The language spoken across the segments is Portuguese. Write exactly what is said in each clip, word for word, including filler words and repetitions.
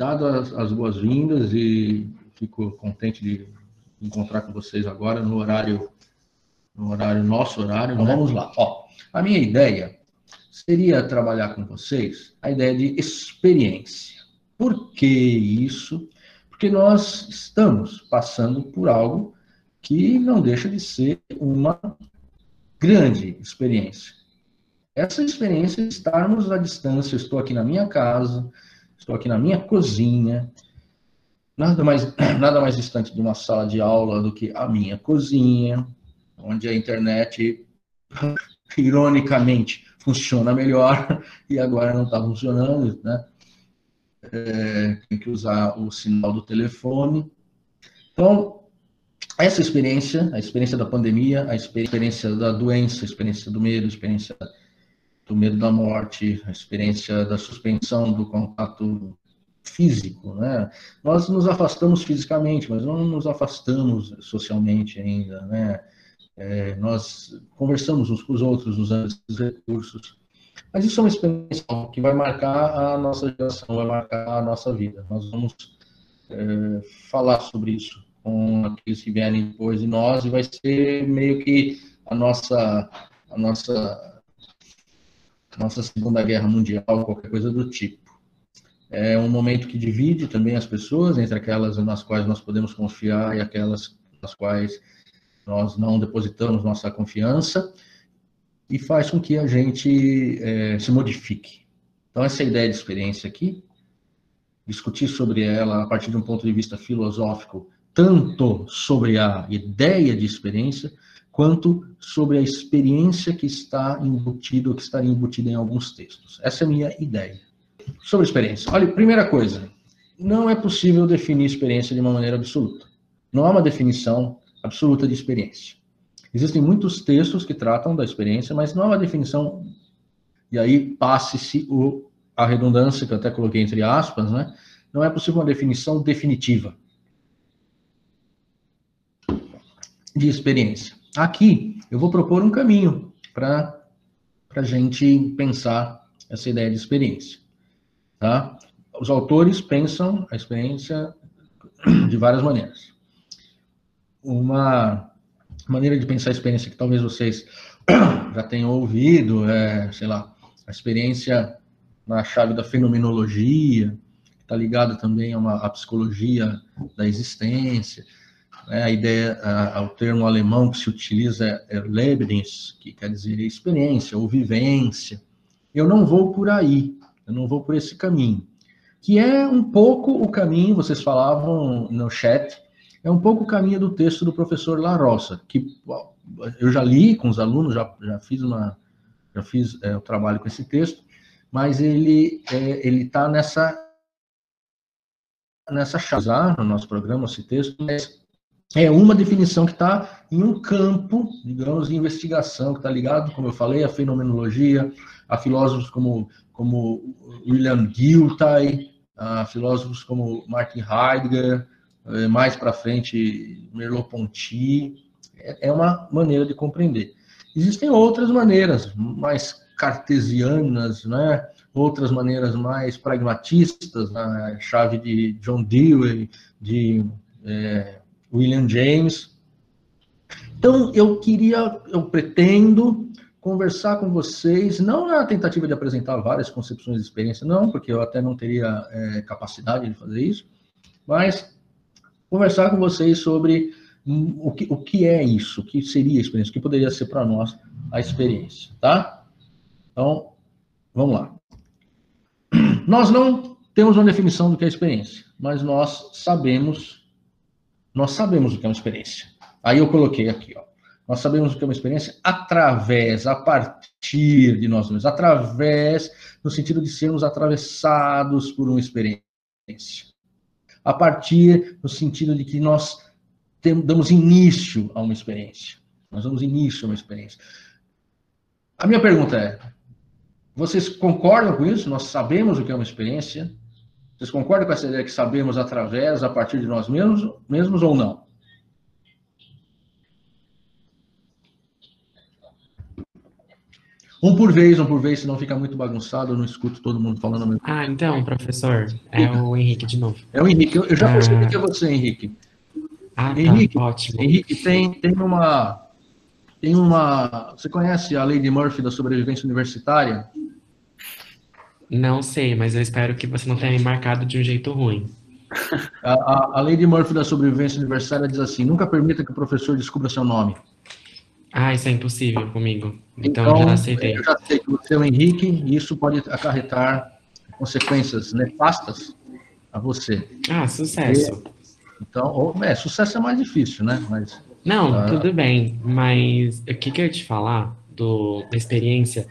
dado as, as boas-vindas e fico contente de encontrar com vocês agora no horário, no horário nosso horário. Então, né? Vamos lá. Ó, a minha ideia seria trabalhar com vocês a ideia de experiência. Por que isso? Porque nós estamos passando por algo que não deixa de ser uma grande experiência. Essa experiência de estarmos à distância, estou aqui na minha casa, estou aqui na minha cozinha, nada mais, nada mais distante de uma sala de aula do que a minha cozinha, onde a internet, ironicamente, funciona melhor e agora não está funcionando, né? É, tem que usar o sinal do telefone. Então, essa experiência, a experiência da pandemia, a experiência da doença, a experiência do medo, a experiência do medo da morte, a experiência da suspensão do contato físico, né? Nós nos afastamos fisicamente, mas não nos afastamos socialmente ainda, né? É, nós conversamos uns com os outros, usando esses recursos. Mas isso é uma experiência que vai marcar a nossa geração, vai marcar a nossa vida. Nós vamos é, falar sobre isso com aqueles que vierem depois de nós, e vai ser meio que a nossa, a nossa, a nossa Segunda Guerra Mundial, qualquer coisa do tipo. É um momento que divide também as pessoas, entre aquelas nas quais nós podemos confiar e aquelas nas quais nós não depositamos nossa confiança, e faz com que a gente é, se modifique. Então, essa é a ideia de experiência aqui, discutir sobre ela a partir de um ponto de vista filosófico, tanto sobre a ideia de experiência, quanto sobre a experiência que está embutida, ou que estaria embutida em alguns textos. Essa é a minha ideia. Sobre experiência. Olha, primeira coisa, não é possível definir experiência de uma maneira absoluta. Não há uma definição absoluta de experiência. Existem muitos textos que tratam da experiência, mas não há uma definição, e aí passe-se a redundância, que eu até coloquei entre aspas, né? Não é possível uma definição definitiva de experiência. Aqui eu vou propor um caminho para a gente pensar essa ideia de experiência. Tá? Os autores pensam a experiência de várias maneiras. Uma maneira de pensar a experiência que talvez vocês já tenham ouvido é, sei lá, a experiência na chave da fenomenologia, que está ligada também a uma a psicologia da existência. É a ideia, a, o termo alemão que se utiliza é Erlebnis, que quer dizer experiência ou vivência. Eu não vou por aí, eu não vou por esse caminho, que é um pouco o caminho, vocês falavam no chat, é um pouco o caminho do texto do professor Larossa, que eu já li com os alunos, já, já fiz uma, já fiz é, um trabalho com esse texto, mas ele é, ele está nessa, nessa chave, no nosso programa, esse texto, mas é uma definição que está em um campo, digamos, de investigação, que está ligado, como eu falei, à fenomenologia, a filósofos como, como Wilhelm Dilthey, a filósofos como Martin Heidegger, mais para frente Merleau-Ponty. É uma maneira de compreender. Existem outras maneiras, mais cartesianas, né? Outras maneiras mais pragmatistas, na chave de John Dewey, de... É, William James. Então, eu queria, eu pretendo conversar com vocês, não na tentativa de apresentar várias concepções de experiência, não, porque eu até não teria é, capacidade de fazer isso, mas conversar com vocês sobre o que, o que é isso, o que seria a experiência, o que poderia ser para nós a experiência, tá? Então, vamos lá. Nós não temos uma definição do que é experiência, mas nós sabemos... Nós sabemos o que é uma experiência. Aí eu coloquei aqui, ó. Nós sabemos o que é uma experiência através, a partir de nós mesmos. Através, no sentido de sermos atravessados por uma experiência. A partir, no sentido de que nós temos, damos início a uma experiência. Nós damos início a uma experiência. A minha pergunta é, vocês concordam com isso? Nós sabemos o que é uma experiência? Vocês concordam com essa ideia que sabemos através, a partir de nós mesmos, mesmos ou não? Um por vez, um por vez, senão fica muito bagunçado, eu não escuto todo mundo falando a mesma coisa. Ah, então, professor, é o Henrique de novo. É o Henrique, eu já percebi ah. que é você, Henrique. Ah, Henrique, tá, ótimo. Henrique, tem, tem uma... Tem uma... Você conhece a lei de Murphy da sobrevivência universitária? Não sei, mas eu espero que você não tenha me marcado de um jeito ruim. A, a, a lei de Murphy da sobrevivência universitária diz assim, nunca permita que o professor descubra seu nome. Ah, isso é impossível comigo. Então, então eu já aceitei. Eu já sei que você é o Henrique e isso pode acarretar consequências nefastas a você. Ah, sucesso. E, então, é, sucesso é mais difícil, né? Mas... Não, ah. tudo bem, mas o que, que eu ia te falar do, da experiência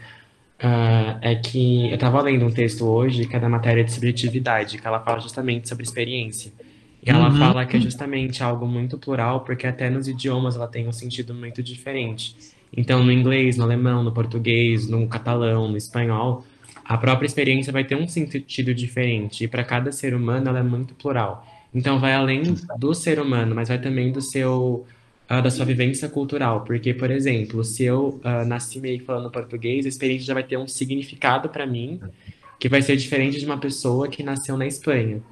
uh, é que eu estava lendo um texto hoje que é da matéria de subjetividade, que ela fala justamente sobre experiência. E ela uhum. fala que é justamente algo muito plural, porque até nos idiomas ela tem um sentido muito diferente. Então, no inglês, no alemão, no português, no catalão, no espanhol, a própria experiência vai ter um sentido diferente. E para cada ser humano ela é muito plural. Então, vai além do ser humano, mas vai também do seu... da sua vivência cultural, porque, por exemplo, se eu uh, nasci meio falando português, a experiência já vai ter um significado para mim, que vai ser diferente de uma pessoa que nasceu na Espanha.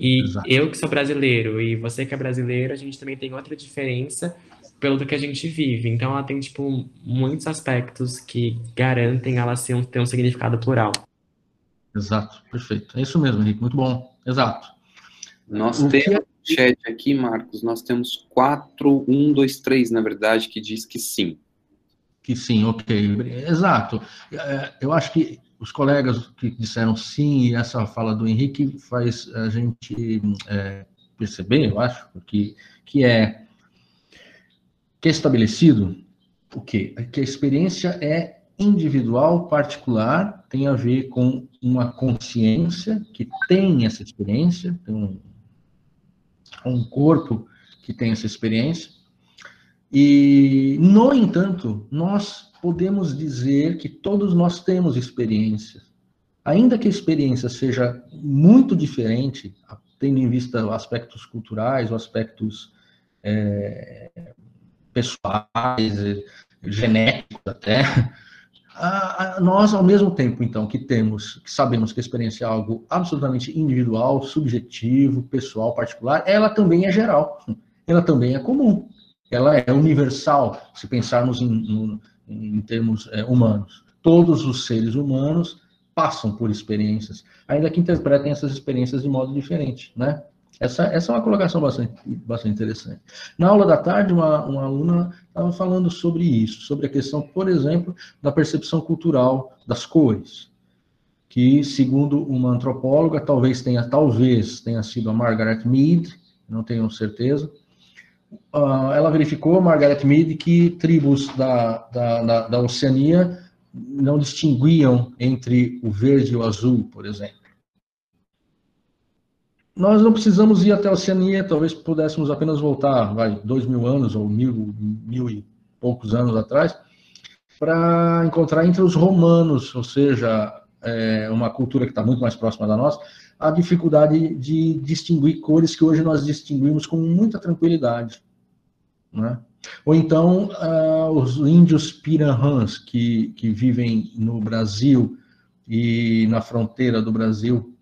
E Exato. Eu que sou brasileiro e você que é brasileiro, a gente também tem outra diferença pelo que a gente vive. Então, ela tem, tipo, muitos aspectos que garantem ela ser um, ter um significado plural. Exato, perfeito. É isso mesmo, Henrique, muito bom. Exato. Nós o temos... Que... chat aqui, Marcos, nós temos quatro, um, dois, três, na verdade, que diz que sim. Que sim, ok. Exato. Eu acho que os colegas que disseram sim e essa fala do Henrique faz a gente é, perceber, eu acho, que, que, é, que é estabelecido o quê? Que a experiência é individual, particular, tem a ver com uma consciência que tem essa experiência, tem um um corpo que tem essa experiência, e, no entanto, nós podemos dizer que todos nós temos experiências. Ainda que a experiência seja muito diferente, tendo em vista aspectos culturais, aspectos é, pessoais, genéticos até, a, a, nós, ao mesmo tempo, então, que temos, que sabemos que a experiência é algo absolutamente individual, subjetivo, pessoal, particular, ela também é geral, ela também é comum, ela é universal, se pensarmos em, em, em termos é, humanos. Todos os seres humanos passam por experiências, ainda que interpretem essas experiências de modo diferente, né? Essa, essa é uma colocação bastante, bastante interessante. Na aula da tarde, uma, uma aluna estava falando sobre isso, sobre a questão, por exemplo, da percepção cultural das cores, que, segundo uma antropóloga, talvez tenha, talvez tenha sido a Margaret Mead, não tenho certeza, ela verificou, Margaret Mead, que tribos da, da, da, da Oceania não distinguiam entre o verde e o azul, por exemplo. Nós não precisamos ir até a Oceania, talvez pudéssemos apenas voltar, vai, dois mil anos ou mil, mil e poucos anos atrás, para encontrar entre os romanos, ou seja, é uma cultura que está muito mais próxima da nossa, a dificuldade de distinguir cores que hoje nós distinguimos com muita tranquilidade, né? Ou então, ah, os índios pirahãs que, que vivem no Brasil e na fronteira do Brasil,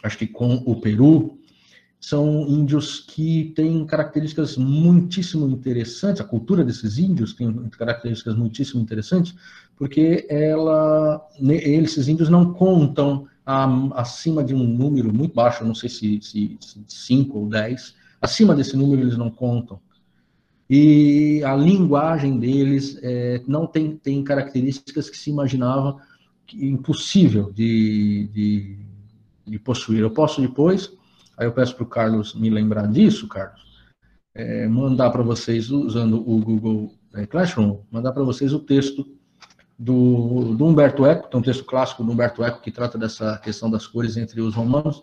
acho que com o Peru, são índios que têm características muitíssimo interessantes, a cultura desses índios tem características muitíssimo interessantes, porque ela, esses índios não contam a, acima de um número muito baixo, não sei se, se, se cinco ou dez, acima desse número eles não contam. E a linguagem deles é, não tem, tem características que se imaginava impossível de... de de possuir. Eu posso depois, aí eu peço para o Carlos me lembrar disso, Carlos, é, mandar para vocês, usando o Google Classroom, mandar para vocês o texto do, do Umberto Eco, tem um texto clássico do Umberto Eco que trata dessa questão das cores entre os romanos,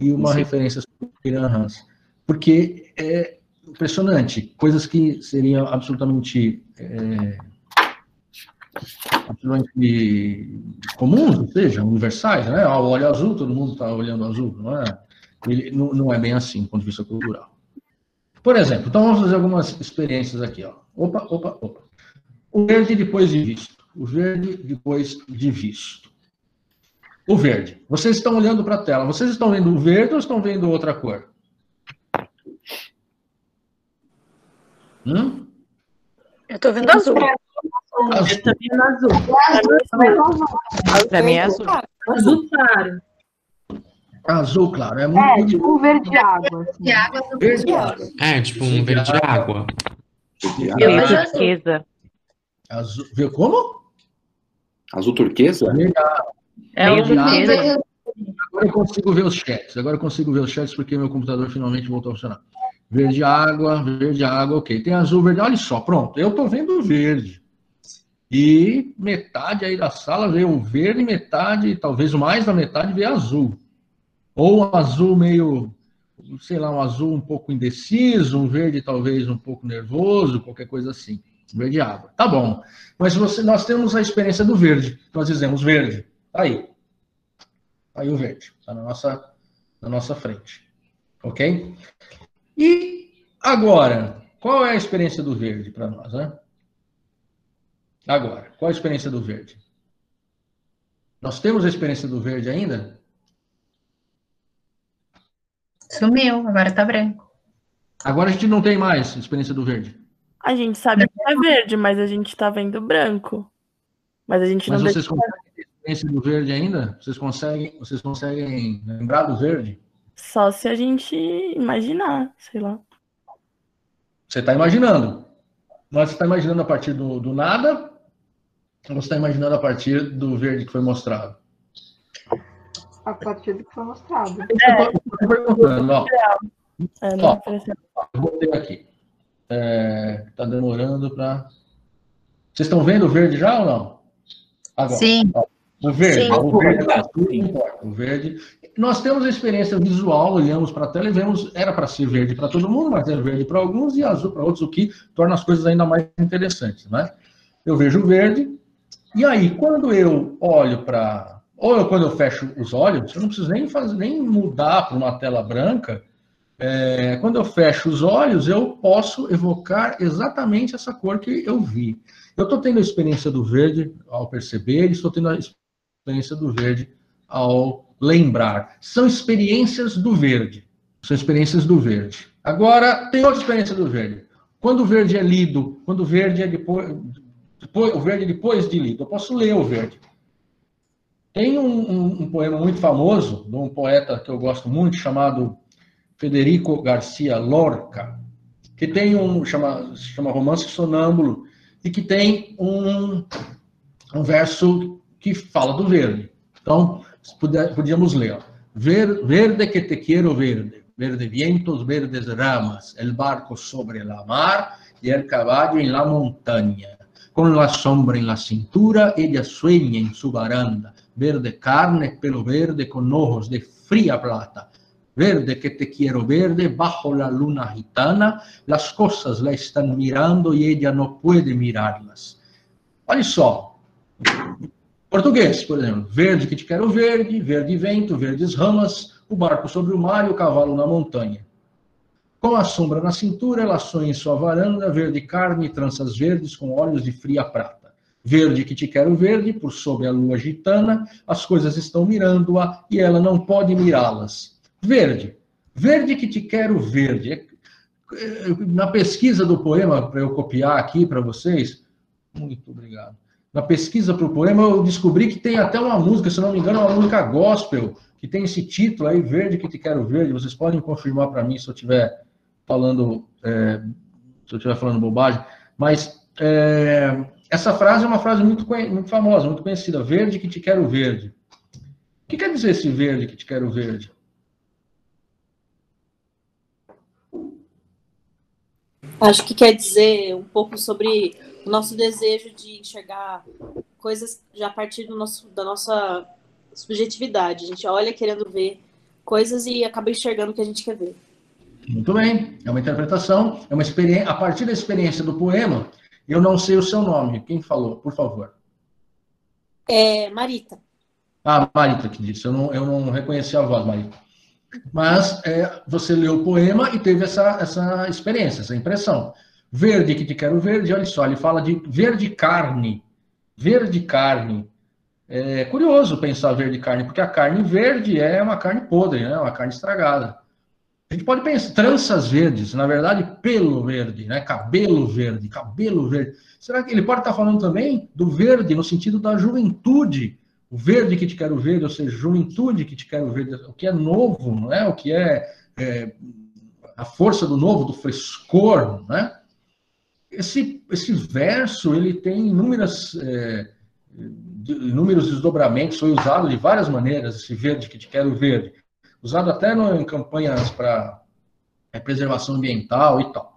e uma Sim. referência sobre o Pirahãs, porque é impressionante, coisas que seriam absolutamente... É, absolutamente comuns, ou seja, universais, né? O olho azul, todo mundo está olhando azul, não é? Ele não, não é bem assim, do ponto de vista cultural. Por exemplo, então vamos fazer algumas experiências aqui, ó. Opa, opa, opa. O verde depois de visto. O verde, depois de visto. O verde. Vocês estão olhando para a tela. Vocês estão vendo o verde ou estão vendo outra cor? Hum? Eu estou vendo azul. azul. Eu estou vendo azul. Para mim é azul. Azul claro. Azul claro. É, muito é tipo um verde de água. Assim. Verde de água. É, tipo um verde de água. Verde turquesa. Azul. Viu como? Azul turquesa? É, é turquesa. Agora eu consigo ver os chats. Agora eu consigo ver os chats porque meu computador finalmente voltou a funcionar. Verde água, verde água, ok. Tem azul, verde, olha só, pronto. Eu tô vendo o verde. E metade aí da sala vê o verde, metade, talvez mais da metade vê azul. Ou um azul meio, sei lá, um azul um pouco indeciso, um verde talvez um pouco nervoso, qualquer coisa assim. Verde água. Tá bom. Mas você, nós temos a experiência do verde. Nós dizemos verde. Tá aí. Tá aí o verde. Tá na nossa, na nossa frente. Ok? E agora, qual é a experiência do verde para nós, né? Agora, qual é a experiência do verde? Nós temos a experiência do verde ainda? Sumiu, agora tá branco. Agora a gente não tem mais a experiência do verde. A gente sabe que é verde, mas a gente tá vendo branco. Mas a gente não... Mas vocês conseguem a experiência do verde ainda? Vocês conseguem, vocês conseguem lembrar do verde? Só se a gente imaginar, sei lá. Você está imaginando. Mas você está imaginando a partir do, do nada ou você está imaginando a partir do verde que foi mostrado? A partir do que foi mostrado. É, estou perguntando, ó. É, ó, eu botei aqui. Está é, demorando para... Vocês estão vendo o verde já ou não? Agora. Sim. Ó, o verde. Sim. O verde, não importa. O verde... Nós temos a experiência visual, olhamos para a tela e vemos, era para ser verde para todo mundo, mas era verde para alguns e azul para outros, o que torna as coisas ainda mais interessantes, né? Eu vejo o verde, e aí, quando eu olho para... Ou eu, quando eu fecho os olhos, eu não preciso nem, fazer, nem mudar para uma tela branca. É, quando eu fecho os olhos, eu posso evocar exatamente essa cor que eu vi. Eu estou tendo a experiência do verde ao perceber, e estou tendo a experiência do verde ao lembrar. São experiências do verde. São experiências do verde. Agora, tem outra experiência do verde. Quando o verde é lido, quando o verde é depois, depois, o verde depois de lido, eu posso ler o verde. Tem um, um, um poema muito famoso, de um poeta que eu gosto muito, chamado Federico García Lorca, que tem um, chama, chama Romance Sonâmbulo, e que tem um, um verso que fala do verde. Então, podíamos ler, ó. Ver, verde que te quiero verde, verde vientos, verdes ramas, el barco sobre la mar y el caballo en la montaña, con la sombra en la cintura, ella sueña en su baranda, verde carne, pelo verde con ojos de fría plata, verde que te quiero verde, bajo la luna gitana, las cosas la están mirando y ella no puede mirarlas. Olha só. Português, por exemplo, verde que te quero verde, verde vento, verdes ramas, o barco sobre o mar e o cavalo na montanha. Com a sombra na cintura, ela sonha em sua varanda, verde carne, tranças verdes com olhos de fria prata. Verde que te quero verde, por sob a lua gitana, as coisas estão mirando-a e ela não pode mirá-las. Verde, verde que te quero verde. Na pesquisa do poema, para eu copiar aqui para vocês, muito obrigado. Na pesquisa para o poema, eu descobri que tem até uma música, se não me engano, uma música gospel, que tem esse título aí, Verde que te quero verde. Vocês podem confirmar para mim se eu estiver falando, é, se eu estiver falando bobagem. Mas é, essa frase é uma frase muito, muito famosa, muito conhecida. Verde que te quero verde. O que quer dizer esse verde que te quero verde? Acho que quer dizer um pouco sobre... o nosso desejo de enxergar coisas já a partir do nosso, da nossa subjetividade. A gente olha querendo ver coisas e acaba enxergando o que a gente quer ver. Muito bem. É uma interpretação. É uma experiência. A partir da experiência do poema, eu não sei o seu nome. Quem falou, por favor? É Marita. Ah, Marita que disse. Eu não, eu não reconheci a voz, Marita. Mas é, você leu o poema e teve essa, essa experiência, essa impressão. Verde que te quero verde, olha só, ele fala de verde carne. Verde carne. É curioso pensar verde carne, porque a carne verde é uma carne podre, né? Uma carne estragada. A gente pode pensar tranças verdes, na verdade, pelo verde, né? Cabelo verde, cabelo verde. Será que ele pode estar falando também do verde no sentido da juventude? O verde que te quero ver, ou seja, juventude que te quero ver, o que é novo, não é? O que é, é a força do novo, do frescor, né? Esse, esse verso, ele tem inúmeras, é, inúmeros desdobramentos, foi usado de várias maneiras, esse verde que te quero ver, usado até no, em campanhas para é, preservação ambiental e tal.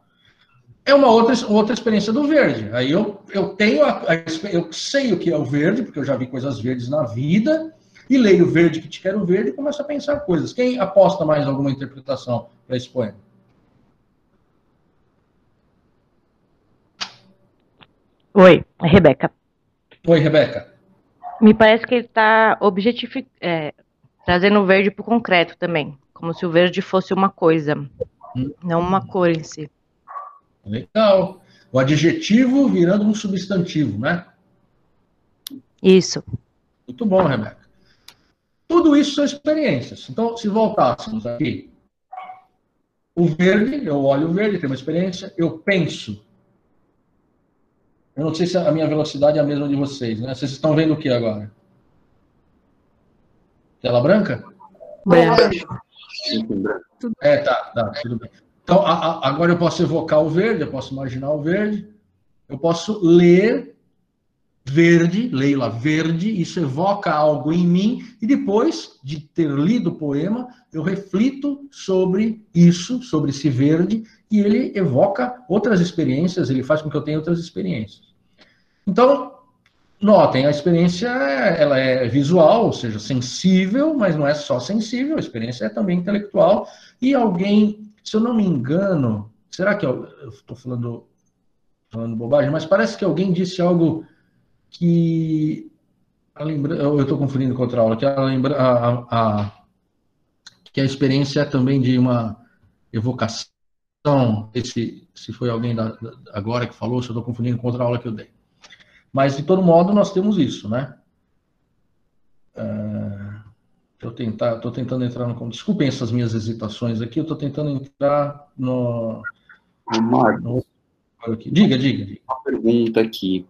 É uma outra, outra experiência do verde. Aí eu, eu, tenho a, a, eu sei o que é o verde, porque eu já vi coisas verdes na vida, e leio o verde que te quero ver e começo a pensar coisas. Quem aposta mais alguma interpretação para esse poema? Oi, Rebeca. Oi, Rebeca. Me parece que ele está objetificando, é, trazendo o verde para o concreto também, como se o verde fosse uma coisa, hum. não uma cor em si. Legal. O adjetivo virando um substantivo, né? Isso. Muito bom, Rebeca. Tudo isso são experiências. Então, se voltássemos aqui, o verde, eu olho o verde, tenho uma experiência, eu penso. Eu não sei se a minha velocidade é a mesma de vocês, né? Vocês estão vendo o que agora? Tela branca? Branca. É, tá, tá, tudo bem. Então, a, a, agora eu posso evocar o verde, eu posso imaginar o verde, eu posso ler... Verde, leio lá, verde, isso evoca algo em mim, e depois de ter lido o poema, eu reflito sobre isso, sobre esse verde, e ele evoca outras experiências, ele faz com que eu tenha outras experiências. Então, notem, a experiência ela é visual, ou seja, sensível, mas não é só sensível, a experiência é também intelectual, e alguém, se eu não me engano, será que eu estou falando, falando bobagem, mas parece que alguém disse algo... que a lembra... eu estou confundindo com outra aula, que a, lembra... a, a, a... que a experiência é também de uma evocação, esse, se foi alguém da, da, agora que falou, se eu estou confundindo com outra aula que eu dei. Mas, de todo modo, nós temos isso, né? Uh... Eu tentar... tô tentando entrar no... Desculpem essas minhas hesitações aqui, eu estou tentando entrar no... no... Diga, diga, diga. Uma pergunta aqui.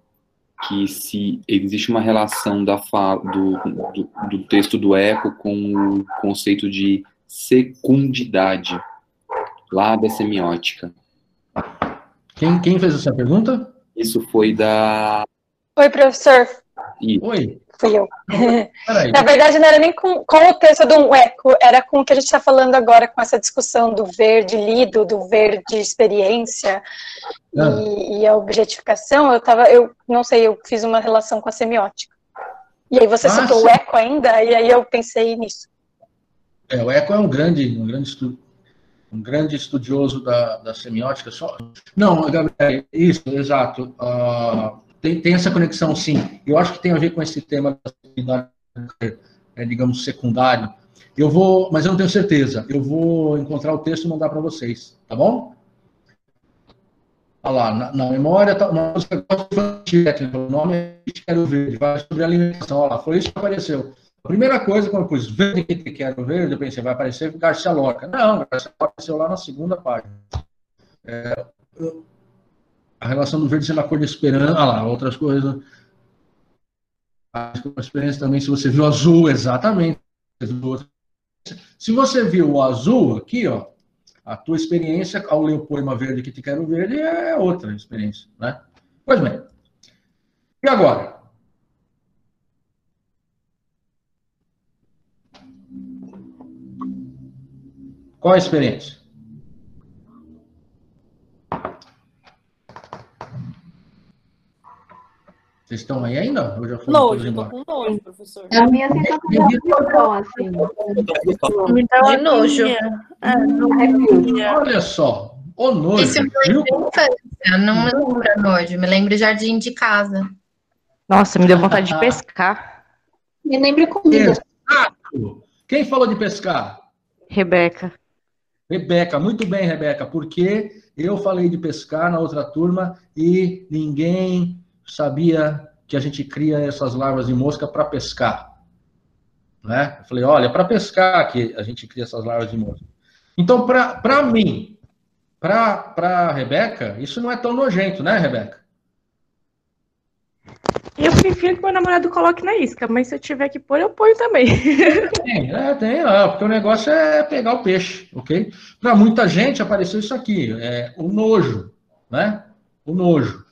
Que se existe uma relação da do, do, do texto do Eco com o conceito de secundidade, lá da semiótica. Quem, quem fez essa pergunta? Isso foi da... Oi, professor. E... Oi. Fui eu. Peraí. Na verdade, não era nem com, com o texto do Eco, era com o que a gente está falando agora, com essa discussão do verde lido, do verde experiência ah. e, e a objetificação. Eu tava, eu não sei, eu fiz uma relação com a semiótica. E aí você ah, citou sim. o Eco ainda, e aí eu pensei nisso. É, o Eco é um grande, um grande estudo. Um grande estudioso da, da semiótica. Só... Não, Gabriela, isso, exato. Uh, tem, tem essa conexão, sim. Eu acho que tem a ver com esse tema da é, digamos, secundário. Eu vou, mas eu não tenho certeza. Eu vou encontrar o texto e mandar para vocês, tá bom? Olha lá, na, na memória, tá, uma música que o nome é Quero Verde, vai sobre alimentação. Olha lá, foi isso que apareceu. A primeira coisa, quando eu pus verde que te quero verde, eu pensei, vai aparecer Garcia Lorca. Não, Garcia Lorca apareceu lá na segunda página. É, a relação do verde sendo a cor da esperança, ah lá, outras coisas. A experiência também, se você viu azul, exatamente. Se você viu o azul aqui, ó, a tua experiência ao ler o poema verde que te quero verde é outra experiência, né? Pois bem. E agora? Qual a experiência? Vocês estão aí ainda? Eu já fui longe, eu tô com nojo, professor. A minha tenta com o assim. Então, é nojo. Olha só, o nojo. Isso viu? Não me lembra nojo, me lembra jardim de casa. Nossa, me deu vontade de pescar. Me lembra comida. Exato. Quem falou de pescar? Rebeca. Rebeca, muito bem, Rebeca, porque eu falei de pescar na outra turma e ninguém sabia que a gente cria essas larvas de mosca para pescar. Né? Eu falei, olha, é para pescar que a gente cria essas larvas de mosca. Então, para mim, para a Rebeca, isso não é tão nojento, né, Rebeca? Eu prefiro que meu namorado coloque na isca, mas se eu tiver que pôr, eu ponho também. Tem, é, tem, é, porque o negócio é pegar o peixe, ok? Para muita gente apareceu isso aqui, é, o nojo, né? O nojo.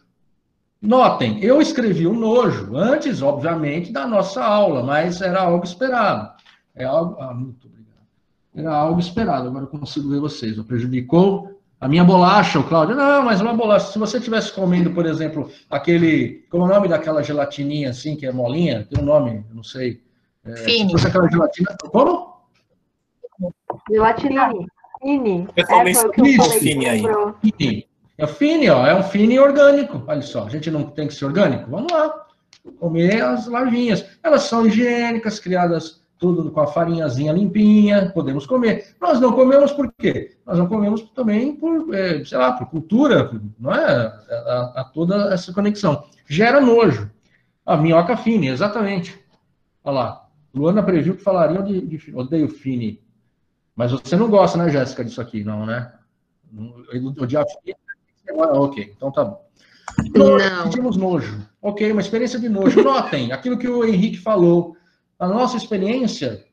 Notem, eu escrevi o nojo antes, obviamente, da nossa aula, mas era algo esperado. É algo, ah, muito obrigado. Era algo esperado, agora eu consigo ver vocês. Prejudicou a minha bolacha, o Cláudio. Não, mas uma bolacha. Se você estivesse comendo, por exemplo, aquele... Como é o nome daquela gelatininha assim, que é molinha? Tem um nome, não sei. É, Fini. Se fosse aquela gelatina... Como? Gelatina. Fini. Eu falei é, que eu falei Fini aí. Fini. É Fini, ó. É um Fini orgânico. Olha só, a gente não tem que ser orgânico? Vamos lá. Comer as larvinhas. Elas são higiênicas, criadas... tudo com a farinhazinha limpinha, podemos comer. Nós não comemos por quê? Nós não comemos também por, é, sei lá, por cultura, por, não é? A, a toda essa conexão. Gera nojo. A minhoca Fini, exatamente. Olha lá, Luana previu que falariam de, de... Odeio Fini. Mas você não gosta, né, Jéssica, disso aqui, não, né? Eu odiava Fini. Ok, então tá bom. Nós sentimos nojo. Ok, uma experiência de nojo. Notem, aquilo que o Henrique falou... A nossa experiência,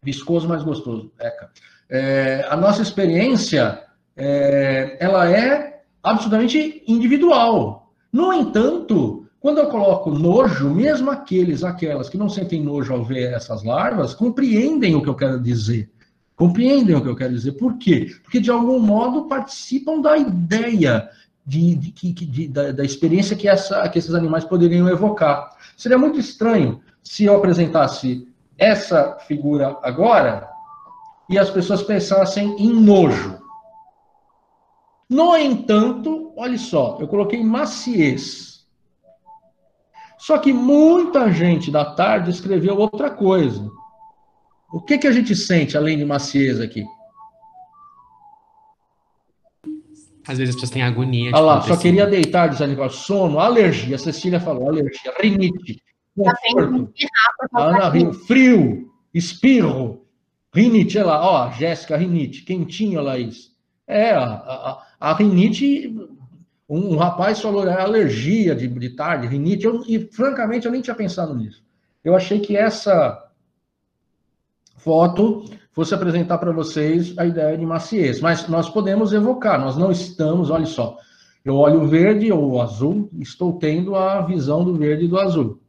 viscoso mais gostoso, eca. É, a nossa experiência, é, ela é absolutamente individual. No entanto, quando eu coloco nojo, mesmo aqueles, aquelas que não sentem nojo ao ver essas larvas, compreendem o que eu quero dizer. Compreendem o que eu quero dizer. Por quê? Porque, de algum modo, participam da ideia de, de, de, de, da, da experiência que, essa, que esses animais poderiam evocar. Seria muito estranho... se eu apresentasse essa figura agora e as pessoas pensassem em nojo. No entanto, olha só, eu coloquei maciez. Só que muita gente da tarde escreveu outra coisa. O que, que a gente sente além de maciez aqui? Às vezes as pessoas têm agonia. Olha lá, só queria deitar, dizer sono, alergia. A Cecília falou alergia, rinite. Conforto, Ana Rio, frio, espirro, rinite, olha lá, ó, Jéssica, rinite, quentinha, Laís. É, a, a, a rinite, um, um rapaz falou, é alergia de, de tarde, rinite, eu, e francamente eu nem tinha pensado nisso. Eu achei que essa foto fosse apresentar para vocês a ideia de maciez, mas nós podemos evocar, nós não estamos, olha só, eu olho o verde ou o azul, estou tendo a visão do verde e do azul.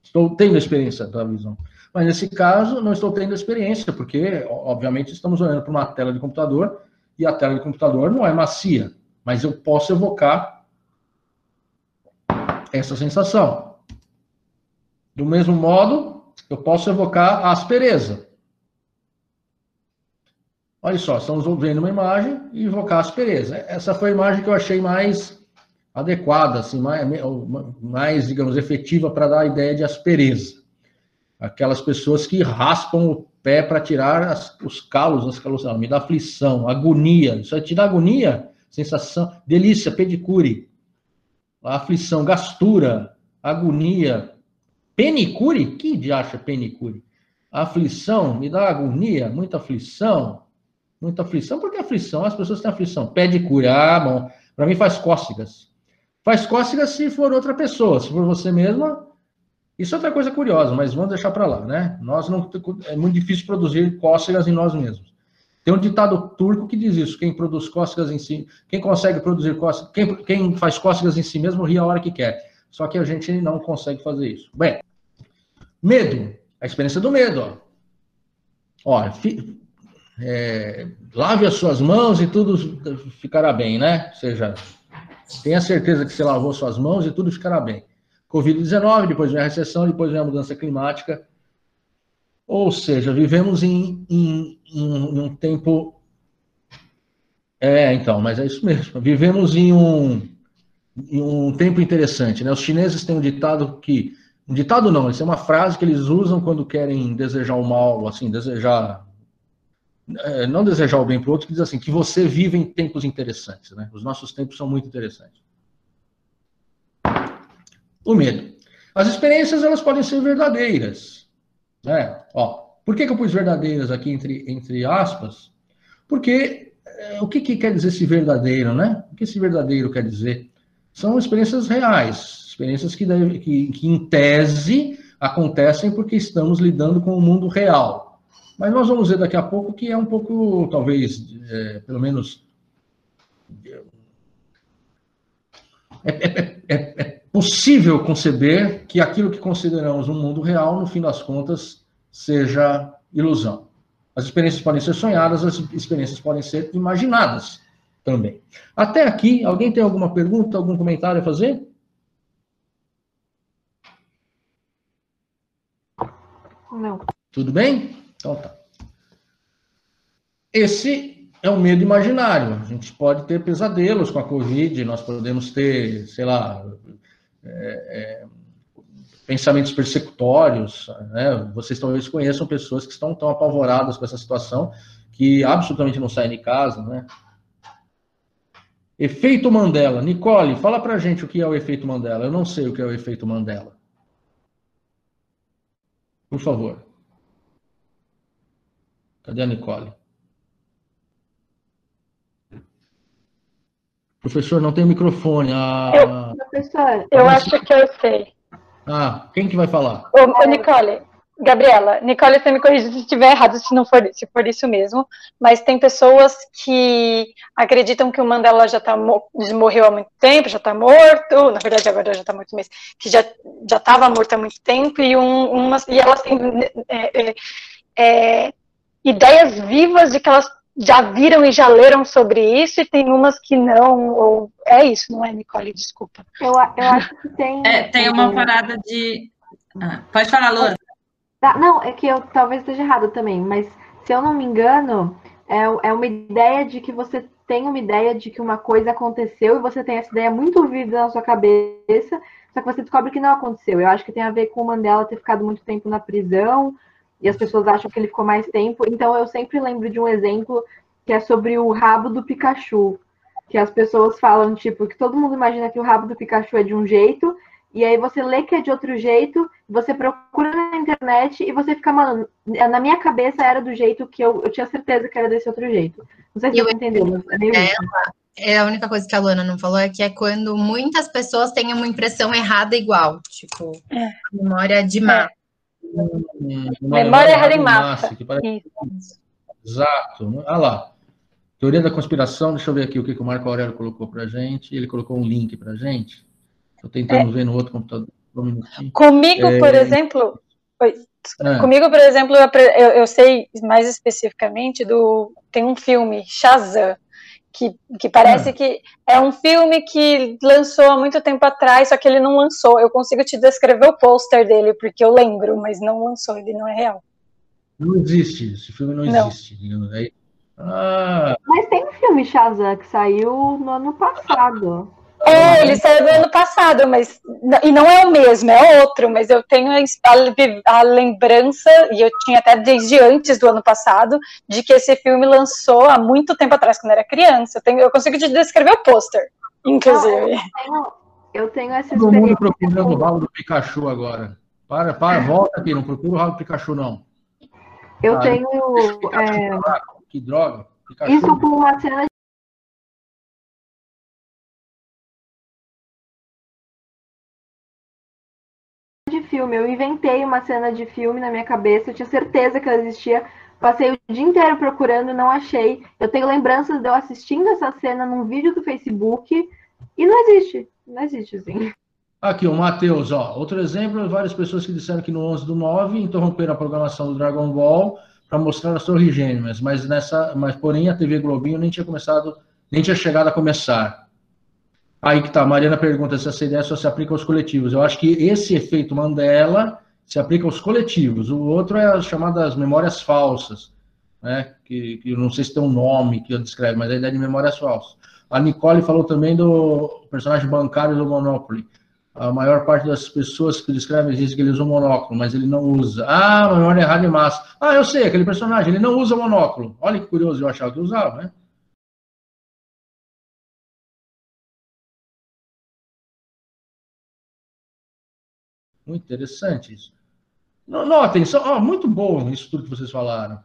Estou tendo a experiência da visão. Mas, nesse caso, não estou tendo a experiência, porque, obviamente, estamos olhando para uma tela de computador, e a tela de computador não é macia, mas eu posso evocar essa sensação. Do mesmo modo, eu posso evocar a aspereza. Olha só, estamos vendo uma imagem e evocar a aspereza. Essa foi a imagem que eu achei mais... adequada, assim, mais, mais, digamos, efetiva para dar a ideia de aspereza. Aquelas pessoas que raspam o pé para tirar as, os calos, as calosas, me dá aflição, agonia, isso aí te dá agonia, sensação, delícia, pedicure, aflição, gastura, agonia, penicure, que diacho é penicure? Aflição, me dá agonia, muita aflição, muita aflição, por que aflição? As pessoas têm aflição, pedicure, ah, bom, para mim faz cócegas. Faz cócegas se for outra pessoa, se for você mesma, isso é outra coisa curiosa, mas vamos deixar para lá, né? Nós não, é muito difícil produzir cócegas em nós mesmos. Tem um ditado turco que diz isso, quem produz cócegas em si, quem consegue produzir cócegas, quem, quem faz cócegas em si mesmo ri a hora que quer. Só que a gente não consegue fazer isso. Bem, medo, a experiência do medo, ó. Ó, fi, é, lave as suas mãos e tudo ficará bem, né? Ou seja... tenha certeza que você lavou suas mãos e tudo ficará bem. covid dezenove, depois vem a recessão, depois vem a mudança climática. Ou seja, vivemos em, em, em um tempo... É, então, mas é isso mesmo. Vivemos em um, em um tempo interessante, né? Os chineses têm um ditado que... Um ditado não, isso é uma frase que eles usam quando querem desejar o mal, assim, desejar... não desejar o bem para o outro, que diz assim, que você vive em tempos interessantes, né? Os nossos tempos são muito interessantes. O medo. As experiências, elas podem ser verdadeiras, né? Ó, por que que eu pus verdadeiras aqui entre, entre aspas? Porque eh, o que, que quer dizer esse verdadeiro, né? O que esse verdadeiro quer dizer? São experiências reais, experiências que, deve, que, que em tese acontecem porque estamos lidando com o mundo real. Mas nós vamos ver daqui a pouco que é um pouco, talvez, é, pelo menos... É, é, é, é possível conceber que aquilo que consideramos um mundo real, no fim das contas, seja ilusão. As experiências podem ser sonhadas, as experiências podem ser imaginadas também. Até aqui, alguém tem alguma pergunta, algum comentário a fazer? Não. Tudo bem? Então tá. Esse é o medo imaginário. A gente pode ter pesadelos com a Covid, nós podemos ter, sei lá, é, é, pensamentos persecutórios, né? Vocês talvez conheçam pessoas que estão tão apavoradas com essa situação que absolutamente não saem de casa, né? Efeito Mandela. Nicole, fala pra gente o que é o efeito Mandela. Eu não sei o que é o efeito Mandela. Por favor. Cadê a Nicole? Professor, não tem microfone. Ah... Eu, professor, eu ah, acho que eu sei. Ah, quem que vai falar? Ô, ô Nicole, Gabriela, Nicole, você me corrige se estiver errado, se não for, se for isso mesmo, mas tem pessoas que acreditam que o Mandela já tá, morreu há muito tempo, já está morto, na verdade agora já está morto mesmo, que já estava morto há muito tempo, e, um, umas, e elas têm é, é, é, ideias vivas de que elas já viram e já leram sobre isso, e tem umas que não, ou é isso, não é, Nicole? Desculpa. Eu, eu acho que tem... É, tem uma parada de... Ah, pode falar, Luana. Não, é que eu talvez esteja errado também, mas se eu não me engano, é, é uma ideia de que você tem uma ideia de que uma coisa aconteceu e você tem essa ideia muito vívida na sua cabeça, só que você descobre que não aconteceu. Eu acho que tem a ver com o Mandela ter ficado muito tempo na prisão, e as pessoas acham que ele ficou mais tempo. Então, eu sempre lembro de um exemplo que é sobre o rabo do Pikachu. Que as pessoas falam, tipo, que todo mundo imagina que o rabo do Pikachu é de um jeito. E aí você lê que é de outro jeito. Você procura na internet e você fica, mano, na minha cabeça era do jeito que eu, eu tinha certeza que era desse outro jeito. Não sei se você entendeu, mas é meio isso. É, a única coisa que a Luana não falou é que é quando muitas pessoas têm uma impressão errada igual. Tipo, é. A memória de massa. Hum, memória errada em massa. Parece... Exato. Ah lá. Teoria da conspiração. Deixa eu ver aqui o que, que o Marco Aurélio colocou pra gente. Ele colocou um link pra gente. Estou tentando é. ver no outro computador. Um Comigo, é... por exemplo... Oi. É. Comigo, por exemplo, eu, eu sei mais especificamente do... Tem um filme, Shazam, que, que parece é. que é um filme que lançou há muito tempo atrás, só que ele não lançou. Eu consigo te descrever o pôster dele, porque eu lembro, mas não lançou, ele não é real. Não existe, esse filme não, não. existe. É... Ah. Mas tem um filme Shazam que saiu no ano passado. É, ele saiu no ano passado, mas e não é o mesmo, é outro, mas eu tenho a, a lembrança, e eu tinha até desde antes do ano passado, de que esse filme lançou há muito tempo atrás, quando eu era criança. Eu, tenho, eu consigo te descrever o pôster, inclusive. Eu tenho, eu tenho essa experiência. Todo mundo procurando o rabo do Pikachu agora. Para, para, volta aqui, não procura o rabo do Pikachu, não. Eu ah, tenho... É... Que droga. Pikachu. Isso com uma cena de... de filme, eu inventei uma cena de filme na minha cabeça, eu tinha certeza que ela existia, passei o dia inteiro procurando, não achei, eu tenho lembranças de eu assistindo essa cena num vídeo do Facebook, e não existe, não existe, assim. Aqui, o Matheus, ó, outro exemplo, várias pessoas que disseram que no onze do nove interromperam a programação do Dragon Ball para mostrar as torres gêmeas, mas nessa, mas porém a T V Globinho nem tinha começado, nem tinha chegado a começar. Aí que tá, a Mariana pergunta se essa ideia só se aplica aos coletivos. Eu acho que esse efeito Mandela se aplica aos coletivos. O outro é as chamadas memórias falsas, né? Que, que eu não sei se tem um nome que eu descrevo, mas é a ideia de memórias falsas. A Nicole falou também do personagem bancário do Monopoly. A maior parte das pessoas que descrevem diz que ele usa um monóculo, mas ele não usa. Ah, memória errada em massa. Ah, eu sei, aquele personagem, ele não usa monóculo. Olha que curioso, eu achava que usava, né? Muito interessante isso. Notem, só, oh, muito bom isso tudo que vocês falaram.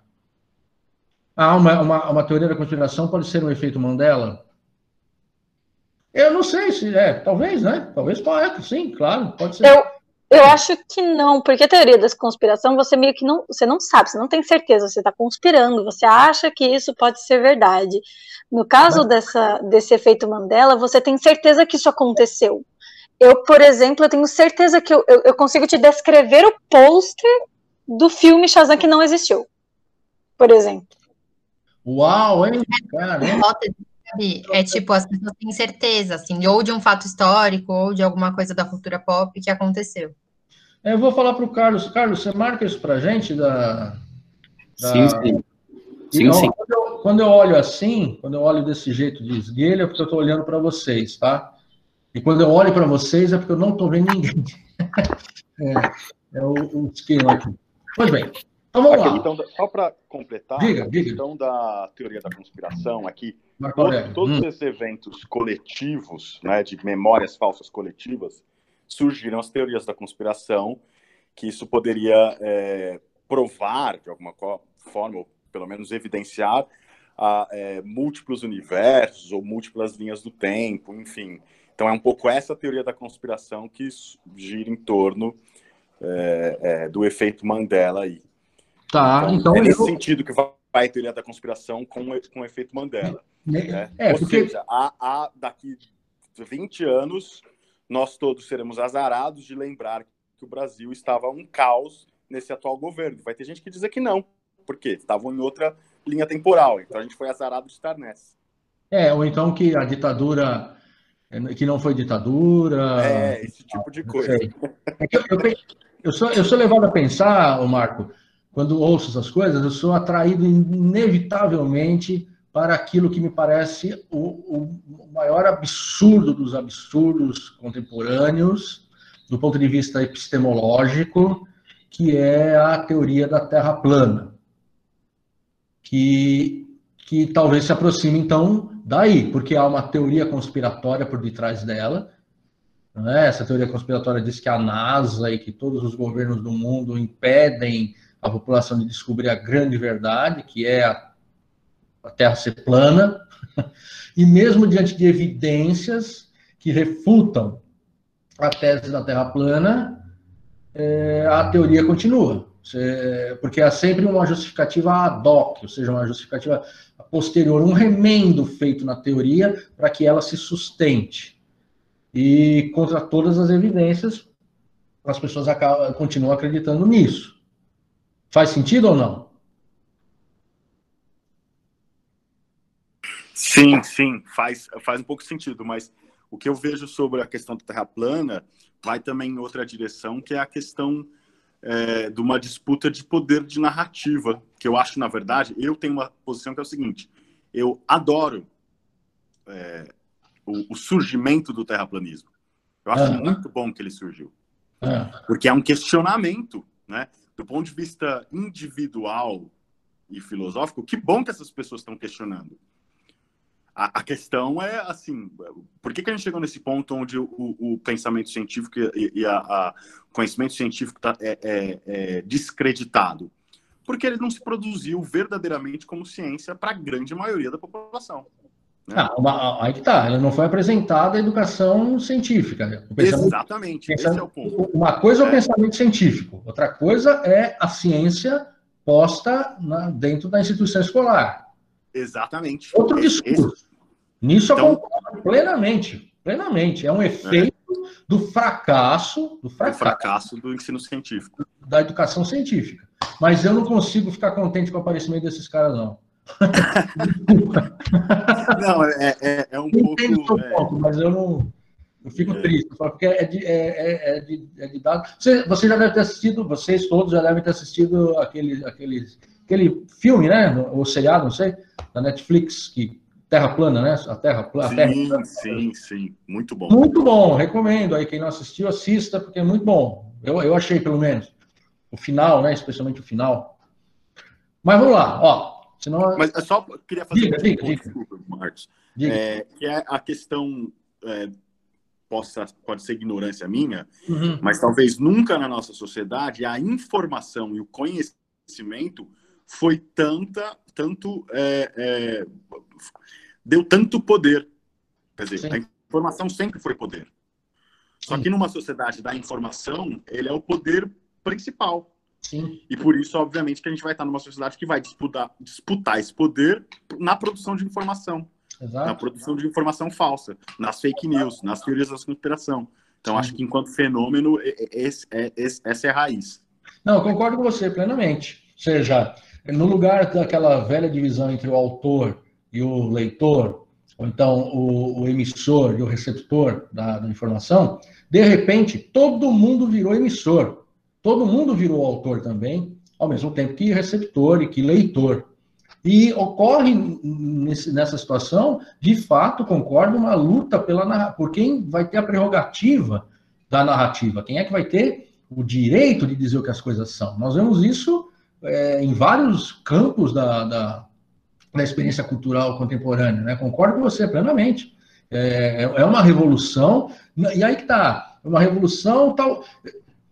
Ah, uma, uma, uma teoria da conspiração pode ser um efeito Mandela? Eu não sei se é, talvez, né? Talvez pode, sim, claro, pode ser. Eu, eu acho que não, porque a teoria da conspiração, você meio que não, você não sabe, você não tem certeza, você está conspirando, você acha que isso pode ser verdade. No caso Mas... dessa, desse efeito Mandela, você tem certeza que isso aconteceu. Eu, por exemplo, eu tenho certeza que eu, eu, eu consigo te descrever o pôster do filme Shazam que não existiu, por exemplo. Uau, hein, cara? É tipo, as pessoas têm certeza, assim, ou de um fato histórico, ou de alguma coisa da cultura pop que aconteceu. Eu vou falar para o Carlos. Carlos, você marca isso para a gente? Da, da... Sim, sim. sim, não, sim. Quando, eu, quando eu olho assim, quando eu olho desse jeito de esguelha, é porque eu estou olhando para vocês, tá? E quando eu olho para vocês, é porque eu não estou vendo ninguém. É, é o, o esquema aqui. Pois bem. Então, vamos lá. Então, só para completar, diga, a questão diga. da teoria da conspiração aqui, Todos, todos hum. esses eventos coletivos, né, de memórias falsas coletivas, surgiram as teorias da conspiração, que isso poderia é, provar, de alguma forma, ou pelo menos evidenciar, a, é, múltiplos universos ou múltiplas linhas do tempo, enfim. Então é um pouco essa teoria da conspiração que gira em torno é, é, do efeito Mandela aí. Tá, então, então é nesse eu... sentido que vai a teoria da conspiração com, com o efeito Mandela. É, é, Ou porque... seja, há, há daqui vinte anos, nós todos seremos azarados de lembrar que o Brasil estava um caos nesse atual governo. Vai ter gente que diz que não, porque estavam em outra linha temporal, então a gente foi azarado de estar nessa. É, ou então que a ditadura, que não foi ditadura... É, esse tipo de coisa. Eu, eu, eu, sou, eu sou levado a pensar, ô Marco, quando ouço essas coisas, eu sou atraído inevitavelmente... para aquilo que me parece o, o maior absurdo dos absurdos contemporâneos, do ponto de vista epistemológico, que é a teoria da Terra plana, que, que talvez se aproxime, então, daí, porque há uma teoria conspiratória por detrás dela, né? Essa teoria conspiratória diz que a NASA e que todos os governos do mundo impedem a população de descobrir a grande verdade, que é a a Terra ser plana, e mesmo diante de evidências que refutam a tese da Terra plana, é, a teoria continua, porque há sempre uma justificativa ad hoc, ou seja, uma justificativa posterior, um remendo feito na teoria para que ela se sustente. E contra todas as evidências, as pessoas acabam, continuam acreditando nisso. Faz sentido ou não? Sim, sim, faz, faz um pouco sentido, mas o que eu vejo sobre a questão da Terra plana vai também em outra direção, que é a questão é, de uma disputa de poder de narrativa, que eu acho, na verdade, eu tenho uma posição que é o seguinte, eu adoro é, o, o surgimento do terraplanismo, eu acho uhum. muito bom que ele surgiu, uhum. porque é um questionamento, né, do ponto de vista individual e filosófico, que bom que essas pessoas estão questionando. A questão é, assim, por que, que a gente chegou nesse ponto onde o, o pensamento científico e o conhecimento científico tá, é, é, é descreditado? Porque ele não se produziu verdadeiramente como ciência para a grande maioria da população. Né? Ah, uma, aí que tá, ela não foi apresentada a educação científica. Exatamente, pensamento, esse é o ponto. Uma coisa é o pensamento científico, outra coisa é a ciência posta na, dentro da instituição escolar. Exatamente. Outro discurso. Esse... Nisso então... eu concordo plenamente, plenamente. É um efeito é. do fracasso, do fracasso, do fracasso do ensino científico, da educação científica. Mas eu não consigo ficar contente com o aparecimento desses caras, não. Não, é, é, é um Entendo pouco... É... Ponto, mas eu não... Eu fico é. triste, porque é de, é, é, de, é de dado... Você, você já deve ter assistido, vocês todos já devem ter assistido aquele... aqueles... aquele filme, né, ou seriado, não sei, da Netflix, que Terra Plana, né, a Terra Plana. Sim, terra plana. sim, sim, muito bom. Muito bom, recomendo, aí quem não assistiu, assista, porque é muito bom, eu, eu achei pelo menos, o final, né, especialmente o final. Mas vamos lá, ó, senão... Mas eu só queria fazer... Diga, um diga, diga. Desculpa, Marcos, diga. É, que é a questão... É... possa, pode ser ignorância minha, uhum. mas talvez nunca na nossa sociedade a informação e o conhecimento foi tanta, tanto, é, é, deu tanto poder. Quer dizer, Sim. a informação sempre foi poder. Só Sim. que numa sociedade da informação, ele é o poder principal. Sim. E por isso, obviamente, que a gente vai estar numa sociedade que vai disputar, disputar esse poder na produção de informação. Exato. Na produção de informação falsa, nas fake news, nas teorias da conspiração. Então, Sim. acho que enquanto fenômeno, esse, esse, essa é a raiz. Não, eu concordo com você plenamente. Ou seja, no lugar daquela velha divisão entre o autor e o leitor, ou então o, o emissor e o receptor da, da informação, de repente, todo mundo virou emissor. Todo mundo virou autor também, ao mesmo tempo que receptor e que leitor. E ocorre nesse, nessa situação, de fato, concordo, uma luta pela narrativa, por quem vai ter a prerrogativa da narrativa, quem é que vai ter o direito de dizer o que as coisas são. Nós vemos isso é, em vários campos da, da, da experiência cultural contemporânea, né? Concordo com você plenamente. É, é uma revolução, e aí que está, uma revolução tal...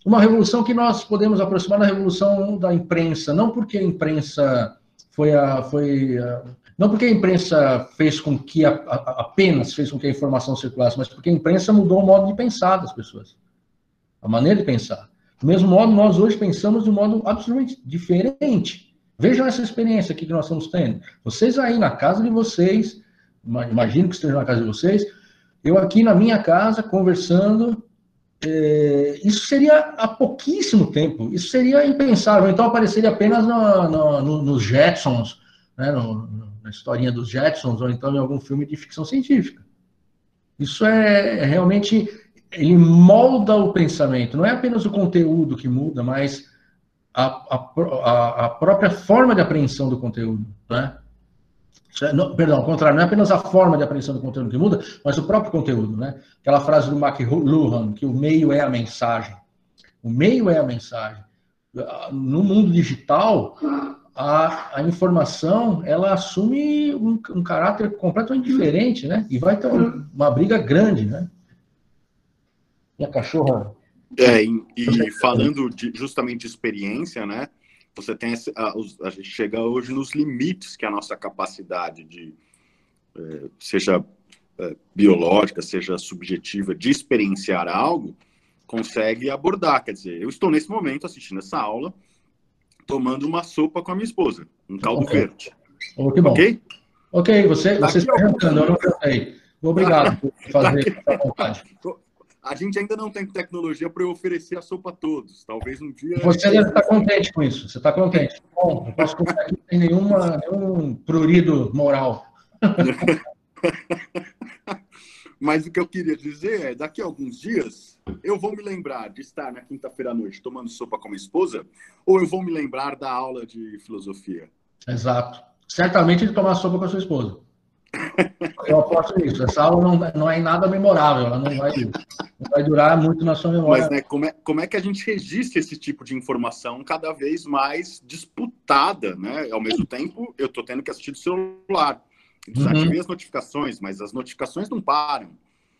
Uma revolução que nós podemos aproximar da revolução da imprensa, não porque a imprensa foi a, foi a, não porque a imprensa fez com que a, a, apenas fez com que a informação circulasse, mas porque a imprensa mudou o modo de pensar das pessoas, a maneira de pensar. Do mesmo modo, nós hoje pensamos de um modo absolutamente diferente. Vejam essa experiência aqui que nós estamos tendo. Vocês aí na casa de vocês, imagino que estejam na casa de vocês, eu aqui na minha casa conversando. É, isso seria há pouquíssimo tempo, isso seria impensável, então apareceria apenas no, no, no, nos Jetsons, né, no, no, na historinha dos Jetsons, ou então em algum filme de ficção científica. Isso é, é realmente, ele molda o pensamento, não é apenas o conteúdo que muda, mas a, a, a própria forma de apreensão do conteúdo, né? Não, perdão, ao contrário, não é apenas a forma de apreensão do conteúdo que muda, mas o próprio conteúdo, né? Aquela frase do McLuhan, que o meio é a mensagem. O meio é a mensagem. No mundo digital, a, a informação, ela assume um, um caráter completamente diferente, né? E vai ter uma, uma briga grande, né? E a cachorra... É, e, e falando de, justamente de experiência, né? Você tem esse, a, a gente chega hoje nos limites que a nossa capacidade de eh, seja eh, biológica, seja subjetiva, de experienciar algo, consegue abordar. Quer dizer, eu estou nesse momento assistindo essa aula, tomando uma sopa com a minha esposa, um caldo okay. verde. Oh, que bom. Ok? Ok, você, você está perguntando, eu não perguntei. Obrigado por fazer a vontade. A gente ainda não tem tecnologia para oferecer a sopa a todos. Talvez um dia... Você deve estar contente com isso. Você está contente. Bom, não posso contar aqui sem nenhuma, nenhum prurido moral. Mas o que eu queria dizer é, daqui a alguns dias, eu vou me lembrar de estar na quinta-feira à noite tomando sopa com a minha esposa, ou eu vou me lembrar da aula de filosofia? Exato. Certamente de tomar sopa com a sua esposa. Eu aposto nisso. Essa aula não, não é nada memorável, ela não vai, não vai durar muito na sua memória. Mas, né, como é, como é que a gente registra esse tipo de informação cada vez mais disputada, né? Ao mesmo tempo, eu estou tendo que assistir do celular. Desativei uhum. as notificações, mas as notificações não param.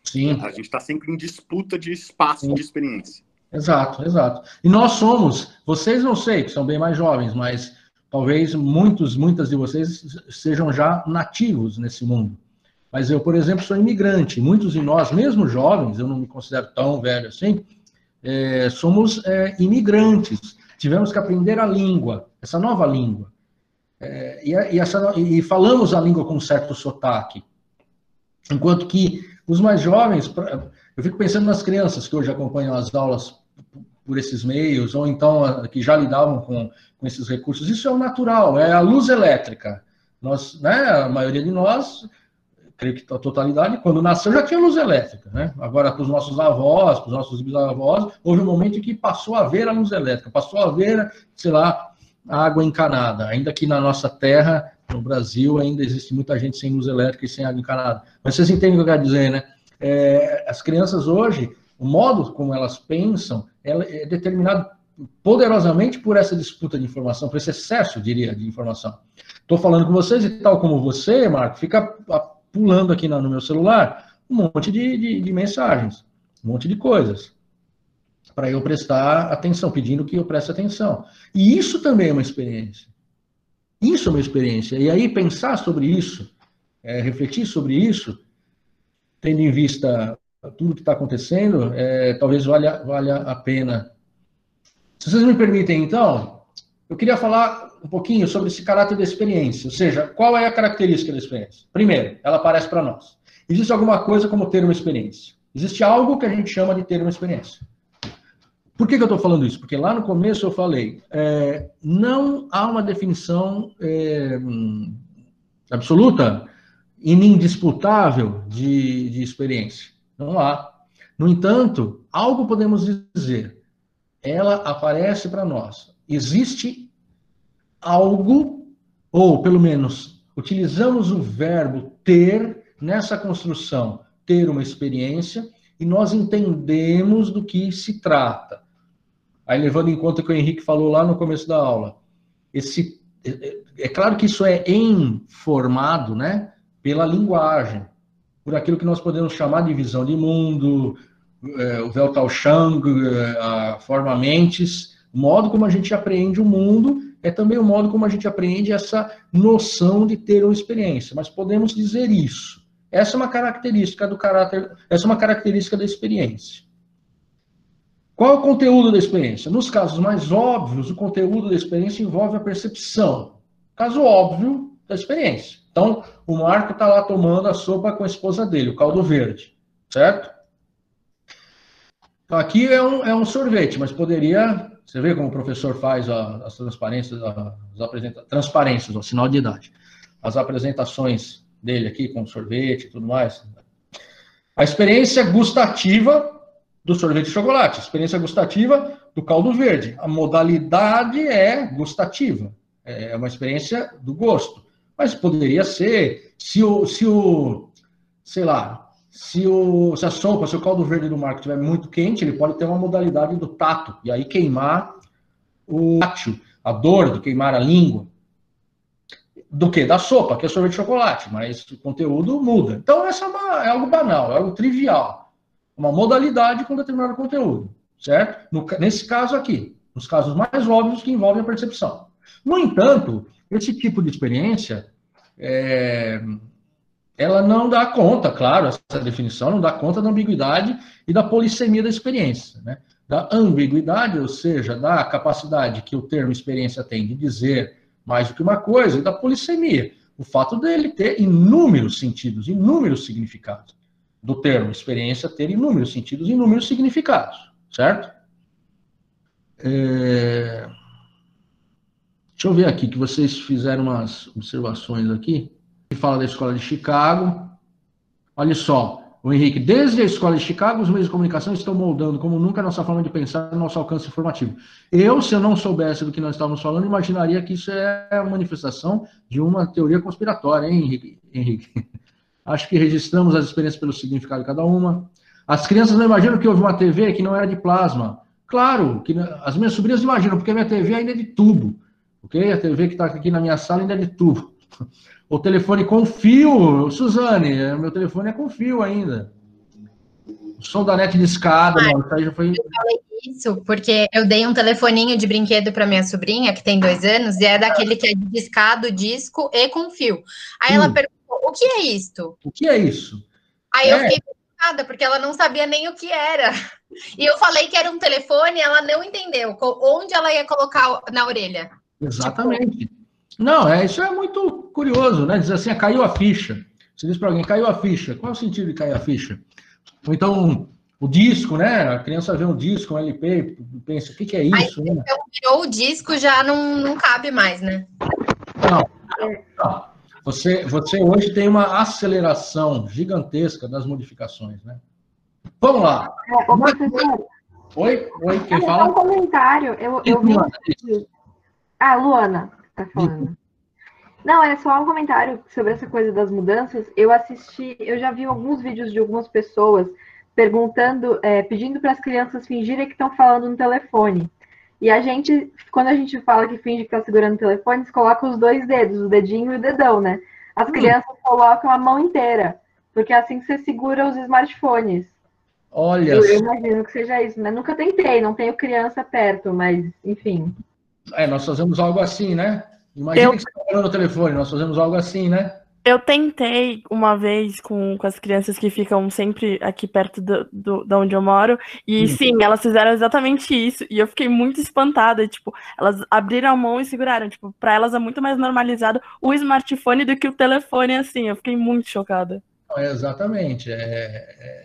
Sim. A gente está sempre em disputa de espaço, Sim. de experiência. Exato, exato. E nós somos, vocês não sei, que são bem mais jovens, mas... Talvez muitos, muitas de vocês sejam já nativos nesse mundo. Mas eu, por exemplo, sou imigrante. Muitos de nós, mesmo jovens, eu não me considero tão velho assim, é, somos é, imigrantes. Tivemos que aprender a língua, essa nova língua. É, e, e, essa, e falamos a língua com um certo sotaque. Enquanto que os mais jovens... Eu fico pensando nas crianças que hoje acompanham as aulas por esses meios, ou então que já lidavam com, com esses recursos. Isso é o natural, é a luz elétrica. Nós, né, a maioria de nós, creio que a totalidade, quando nasceu já tinha luz elétrica, né? Agora, para os nossos avós, para os nossos bisavós, houve um momento em que passou a haver a luz elétrica, passou a haver, sei lá, a água encanada. Ainda que na nossa terra, no Brasil, ainda existe muita gente sem luz elétrica e sem água encanada. Mas vocês entendem o que eu quero dizer, né? É, as crianças hoje... O modo como elas pensam é determinado poderosamente por essa disputa de informação, por esse excesso, diria, de informação. Estou falando com vocês e tal como você, Marco, fica pulando aqui no meu celular um monte de, de, de mensagens. um monte de coisas, para eu prestar atenção, pedindo que eu preste atenção. E isso também é uma experiência. Isso é uma experiência. E aí pensar sobre isso, é, refletir sobre isso, tendo em vista tudo que está acontecendo, é, talvez valha, valha a pena. Se vocês me permitem, então, eu queria falar um pouquinho sobre esse caráter da experiência, ou seja, qual é a característica da experiência? Primeiro, ela aparece para nós. Existe alguma coisa como ter uma experiência. Existe algo que a gente chama de ter uma experiência. Por que que eu estou falando isso? Porque lá no começo eu falei, é, não há uma definição é, absoluta e indisputável de, de experiência. Não há. No entanto, algo podemos dizer. Ela aparece para nós. Existe algo, ou pelo menos utilizamos o verbo ter nessa construção, ter uma experiência, e nós entendemos do que se trata. Aí, levando em conta o que o Henrique falou lá no começo da aula, esse, é claro que isso é informado, né, pela linguagem, por aquilo que nós podemos chamar de visão de mundo, é, o Weltanschauung, a forma mentes, o modo como a gente apreende o mundo é também o modo como a gente apreende essa noção de ter uma experiência, mas podemos dizer isso. Essa é uma característica do caráter, essa é uma característica da experiência. Qual é o conteúdo da experiência? Nos casos mais óbvios, o conteúdo da experiência envolve a percepção. Caso óbvio da experiência. Então, o Marco está lá tomando a sopa com a esposa dele, o caldo verde, certo? Então, aqui é um, é um sorvete, mas poderia... Você vê como o professor faz a, as transparências, a, as apresenta, transparências, o sinal de idade. As apresentações dele aqui com sorvete e tudo mais. A experiência gustativa do sorvete de chocolate, a experiência gustativa do caldo verde. A modalidade é gustativa, é uma experiência do gosto. Mas poderia ser, se o, se o sei lá, se, o, se a sopa, se o caldo verde do Marco estiver muito quente, ele pode ter uma modalidade do tato, e aí queimar o tátil, a dor de queimar a língua. Do que? Da sopa, que é sorvete de chocolate, mas o conteúdo muda. Então, essa é, uma, é algo banal, é algo trivial. Uma modalidade com determinado conteúdo, certo? No, nesse caso aqui, nos casos mais óbvios que envolvem a percepção. No entanto... Esse tipo de experiência, é, ela não dá conta, claro, essa definição não dá conta da ambiguidade e da polissemia da experiência, né? Da ambiguidade, ou seja, da capacidade que o termo experiência tem de dizer mais do que uma coisa, e da polissemia, o fato dele ter inúmeros sentidos, inúmeros significados, do termo experiência ter inúmeros sentidos, inúmeros significados, certo? É... Deixa eu ver aqui, que vocês fizeram umas observações aqui. Ele fala da escola de Chicago. Olha só, o Henrique, desde a escola de Chicago, os meios de comunicação estão moldando, como nunca, a nossa forma de pensar, nosso alcance informativo. Eu, se eu não soubesse do que nós estávamos falando, imaginaria que isso é a manifestação de uma teoria conspiratória, hein, Henrique? Acho que registramos as experiências pelo significado de cada uma. As crianças não imaginam que houve uma T V que não era de plasma. Claro, que as minhas sobrinhas imaginam, porque a minha T V ainda é de tubo. Okay? A T V que está aqui na minha sala ainda é de tubo. O telefone com fio, Suzane, meu telefone é com fio ainda. O som da net de escada, ah, mano, aí já foi... Eu falei isso porque eu dei um telefoninho de brinquedo para minha sobrinha, que tem dois anos, e é daquele que é de discado, disco e com fio. Aí Sim. ela perguntou, o que é isto? O que é isso? Aí é. eu fiquei preocupada, porque ela não sabia nem o que era. E eu falei que era um telefone, ela não entendeu onde ela ia colocar na orelha. Exatamente. Não, é, isso é muito curioso, né? Diz assim, ah, caiu a ficha. Você diz para alguém, caiu a ficha. Qual é o sentido de cair a ficha? Ou então, o disco, né? A criança vê um disco, um L P, pensa, o que, que é isso? Aí, né? Então, virou o disco, já não, não cabe mais, né? Não. não. Você, você hoje tem uma aceleração gigantesca das modificações, né? Vamos lá. É, Mas, oi? Oi, quem eu fala? Um comentário. Eu, eu vi... Ah, Luana, tá falando. Não, era só um comentário sobre essa coisa das mudanças. Eu assisti, eu já vi alguns vídeos de algumas pessoas perguntando, é, pedindo para as crianças fingirem que estão falando no telefone. E a gente, quando a gente fala que finge que está segurando o telefone, eles colocam os dois dedos, o dedinho e o dedão, né? As crianças colocam a mão inteira, porque é assim que você segura os smartphones. Olha. Eu, eu imagino que seja isso, né? Nunca tentei, não tenho criança perto, mas enfim. É, nós fazemos algo assim, né? Imagina eu... que você está falando no telefone, nós fazemos algo assim, né? Eu tentei uma vez com, com as crianças que ficam sempre aqui perto do, do, de onde eu moro, e sim, elas fizeram exatamente isso, e eu fiquei muito espantada, tipo, elas abriram a mão e seguraram, tipo, pra elas é muito mais normalizado o smartphone do que o telefone, assim, eu fiquei muito chocada. É, exatamente, é,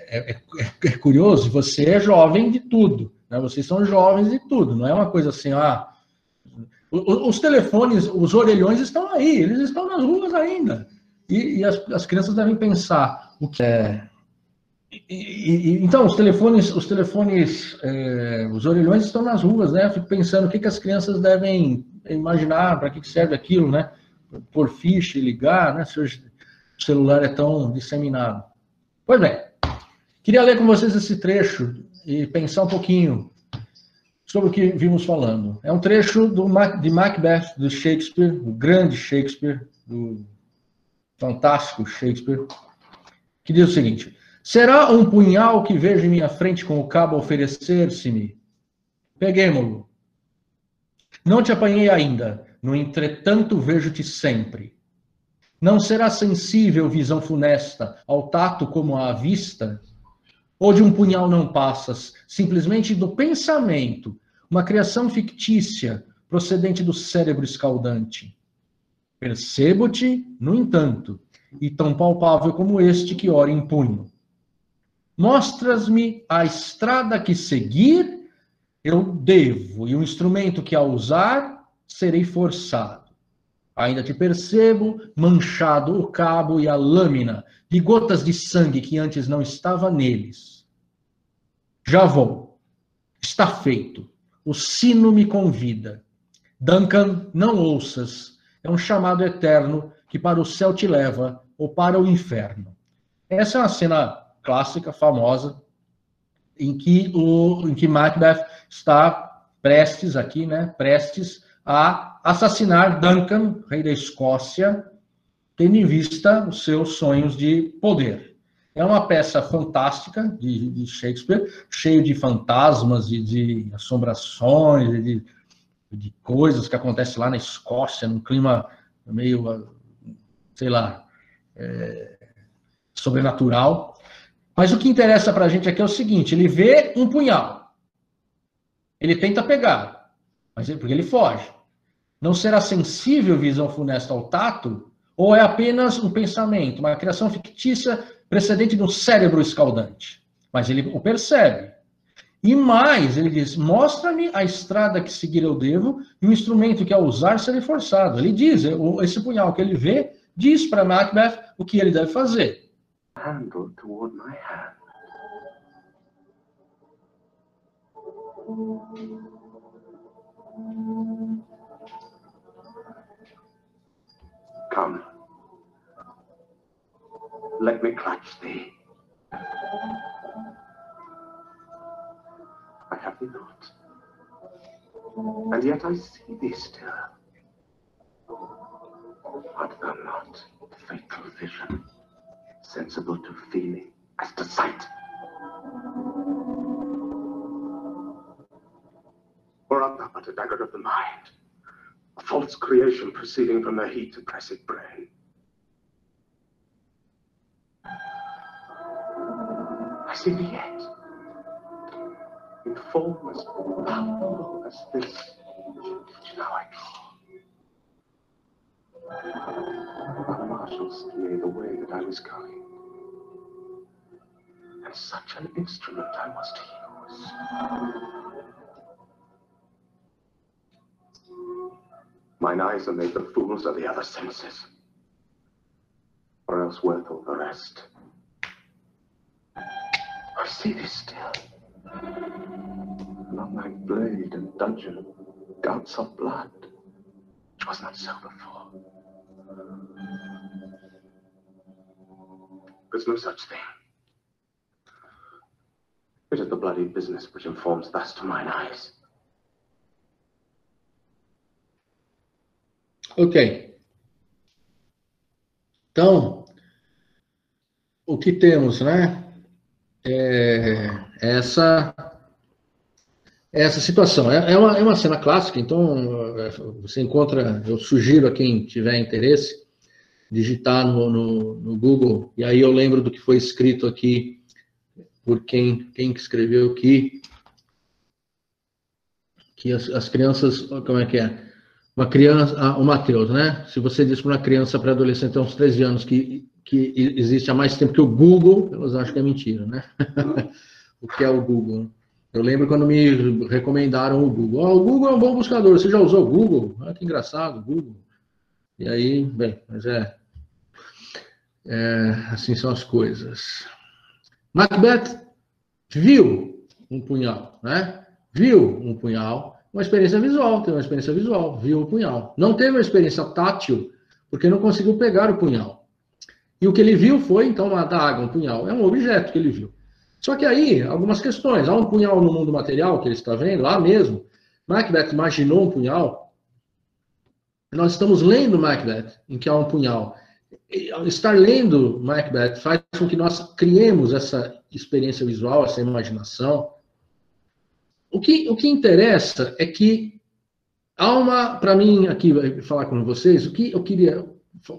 é, é, é curioso, você é jovem de tudo, né? Vocês são jovens de tudo, não é uma coisa assim, ah, os telefones, os orelhões estão aí, eles estão nas ruas ainda. E, e as, as crianças devem pensar o que é. E, e, então, os telefones, os telefones, é, os orelhões estão nas ruas, né? Eu fico pensando o que, que as crianças devem imaginar, para que, que serve aquilo, né? Por ficha e ligar, né? Se hoje o celular é tão disseminado. Pois bem, queria ler com vocês esse trecho e pensar um pouquinho sobre o que vimos falando. É um trecho do, de Macbeth, do Shakespeare, do grande Shakespeare, do fantástico Shakespeare, que diz o seguinte: será um punhal que vejo em minha frente com o cabo oferecer-se-me? Peguemo-lo. Não te apanhei ainda, no entretanto vejo-te sempre. Não será sensível visão funesta ao tato como à vista? Ou de um punhal não passas, simplesmente do pensamento, uma criação fictícia procedente do cérebro escaldante? Percebo-te, no entanto, e tão palpável como este que ora impunho. Mostras-me a estrada que seguir, eu devo, e o instrumento que a usar, serei forçado. Ainda te percebo, manchado o cabo e a lâmina, de gotas de sangue que antes não estava neles. Já vou. Está feito. O sino me convida. Duncan, não ouças. É um chamado eterno que para o céu te leva ou para o inferno. Essa é uma cena clássica, famosa, em que, o, em que Macbeth está prestes aqui, né, prestes a assassinar Duncan, rei da Escócia, tendo em vista os seus sonhos de poder. É uma peça fantástica de, de Shakespeare, cheio de fantasmas e de assombrações e de... de coisas que acontecem lá na Escócia, num clima meio, sei lá, é, sobrenatural. Mas o que interessa para a gente aqui é o seguinte: ele vê um punhal, ele tenta pegar, mas ele, porque ele foge. Não será sensível visão funesta ao tato, ou é apenas um pensamento, uma criação fictícia precedente de um cérebro escaldante? Mas ele o percebe. E mais, ele diz, mostra-me a estrada que seguir eu devo e o instrumento que ao usar serei forçado. Ele diz, esse punhal que ele vê, diz para Macbeth o que ele deve fazer. Handle toward my hand. Come. Let me clutch thee. I have thee not, and yet I see thee still. Art thou not the fatal vision, sensible to feeling as to sight? Or art thou but a dagger of the mind, a false creation proceeding from the heat oppressive brain? I see thee yet. In form as powerful as this, now I draw. The marshals lay the way that I was going, and such an instrument I was to use. Mine eyes are made the fools of the other senses, or else worth all the rest. I see this still. Along thy blade and dungeon, gouts of blood, which was not so before. There's no such thing. It is the bloody business which informs thus to mine eyes. Ok. Então, o que temos, né? é, essa, essa situação. É, é, uma, é uma cena clássica, então você encontra, eu sugiro a quem tiver interesse, digitar no, no, no Google, e aí eu lembro do que foi escrito aqui, por quem, quem escreveu aqui, que as, as crianças, como é que é? Uma criança, ah, o Matheus, né? Se você diz para uma criança, para adolescente, até uns treze anos, que, que existe há mais tempo que o Google, elas acham que é mentira, né? O que é o Google? Eu lembro quando me recomendaram o Google. Oh, o Google é um bom buscador, você já usou o Google? Ah, que engraçado, o Google. E aí, bem, mas é, é... assim são as coisas. Macbeth viu um punhal, né? Viu um punhal, uma experiência visual, teve uma experiência visual, viu o punhal. Não teve uma experiência tátil, porque não conseguiu pegar o punhal. E o que ele viu foi, então, uma adaga, um punhal. É um objeto que ele viu. Só que aí, algumas questões. Há um punhal no mundo material, que ele está vendo, lá mesmo. Macbeth imaginou um punhal. Nós estamos lendo Macbeth, em que há um punhal. E estar lendo Macbeth faz com que nós criemos essa experiência visual, essa imaginação. O que, o que interessa é que há uma, para mim, aqui, falar com vocês, o que eu queria,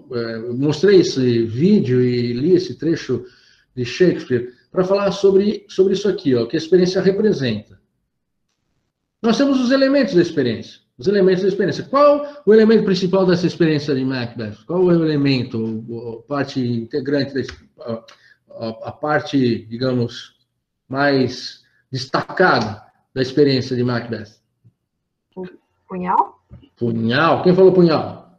eu mostrei esse vídeo e li esse trecho de Shakespeare para falar sobre, sobre isso aqui, ó, que a experiência representa. Nós temos os elementos da experiência. Os elementos da experiência. Qual o elemento principal dessa experiência de Macbeth? Qual é o elemento, a parte integrante, da, a, a parte, digamos, mais destacada da experiência de Macbeth? Punhal? Punhal. Quem falou punhal?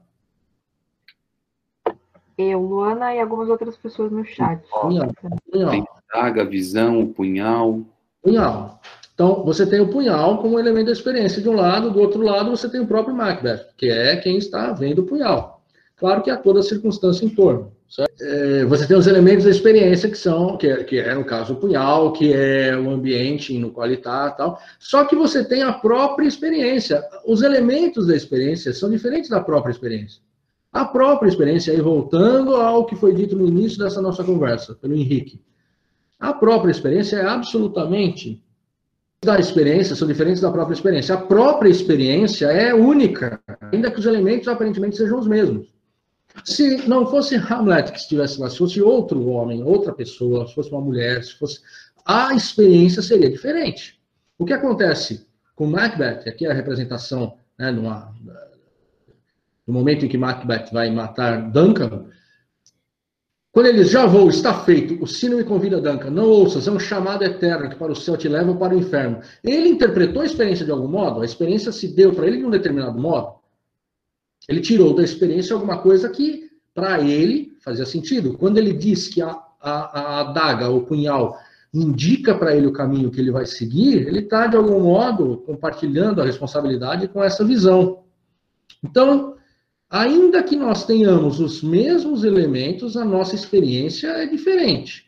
Eu, Luana e algumas outras pessoas no chat. Punhal. Punhal. Tem praga, visão, punhal. Punhal. Então, você tem o punhal como elemento da experiência de um lado, do outro lado você tem o próprio Macbeth, que é quem está vendo o punhal. Claro que há toda a circunstância em torno. Certo? É, você tem os elementos da experiência que são, que é, que é no caso o punhal, que é o ambiente no qual ele está, tal. Só que você tem a própria experiência. Os elementos da experiência são diferentes da própria experiência. A própria experiência, aí voltando ao que foi dito no início dessa nossa conversa, pelo Henrique. A própria experiência é absolutamente... da experiência são diferentes da própria experiência. A própria experiência é única, ainda que os elementos aparentemente sejam os mesmos. Se não fosse Hamlet que estivesse lá, se fosse outro homem, outra pessoa, se fosse uma mulher, se fosse... a experiência seria diferente. O que acontece com Macbeth, aqui é a representação, né, numa... no momento em que Macbeth vai matar Duncan, quando ele diz, já vou, está feito, o sino me convida, Duncan, não ouças, é um chamado eterno que para o céu te leva ou para o inferno. Ele interpretou a experiência de algum modo? A experiência se deu para ele de um determinado modo? Ele tirou da experiência alguma coisa que, para ele, fazia sentido. Quando ele diz que a, a, a adaga, o punhal, indica para ele o caminho que ele vai seguir, ele está, de algum modo, compartilhando a responsabilidade com essa visão. Então... ainda que nós tenhamos os mesmos elementos, a nossa experiência é diferente.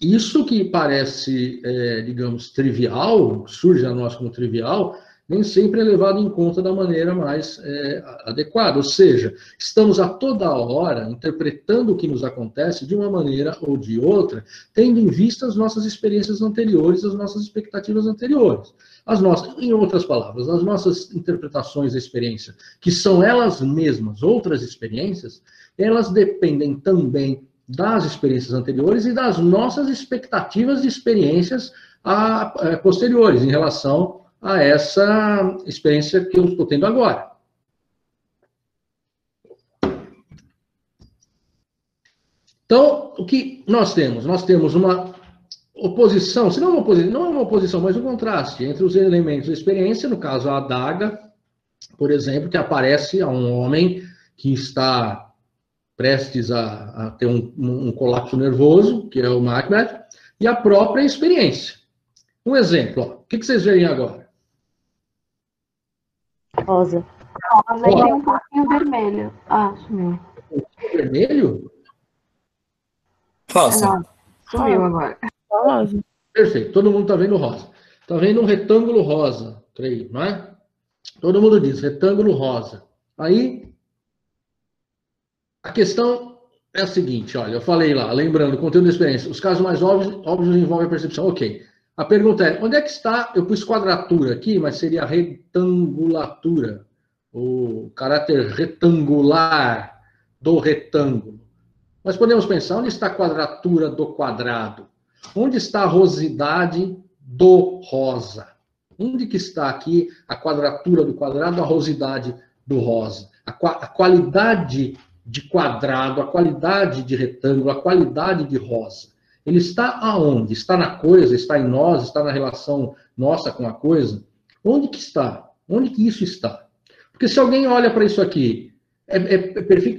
Isso que parece, é, digamos, trivial, surge a nós como trivial, nem sempre é levado em conta da maneira mais é, adequada. Ou seja, estamos a toda hora interpretando o que nos acontece de uma maneira ou de outra, tendo em vista as nossas experiências anteriores, as nossas expectativas anteriores. As nossas, em outras palavras, as nossas interpretações da experiência, que são elas mesmas outras experiências, elas dependem também das experiências anteriores e das nossas expectativas de experiências a, a, posteriores em relação a essa experiência que eu estou tendo agora. Então, o que nós temos? Nós temos uma... oposição, se não é uma oposição, não é uma oposição, mas um contraste entre os elementos da experiência, no caso a adaga, por exemplo, que aparece a um homem que está prestes a, a ter um, um colapso nervoso, que é o Macbeth, e a própria experiência. Um exemplo, ó, o que, que vocês veem agora? Rosa. Rosa e tem um pouquinho vermelho. Ah, sumiu. Um vermelho? Rosa. Não, sumiu agora. Rosa. Perfeito, todo mundo está vendo rosa. Está vendo um retângulo rosa, creio, não é? Todo mundo diz retângulo rosa. Aí, a questão é o seguinte, olha, eu falei lá, lembrando, conteúdo da experiência, os casos mais óbvios, óbvios envolvem a percepção, ok. A pergunta é, onde é que está, eu pus quadratura aqui, mas seria retangulatura, o caráter retangular do retângulo. Nós podemos pensar, onde está a quadratura do quadrado? Onde está a rosidade do rosa? Onde que está aqui a quadratura do quadrado, a rosidade do rosa? A, qua a qualidade de quadrado, a qualidade de retângulo, a qualidade de rosa. Ele está aonde? Está na coisa, está em nós, está na relação nossa com a coisa? Onde que está? Onde que isso está? Porque se alguém olha para isso aqui, é, é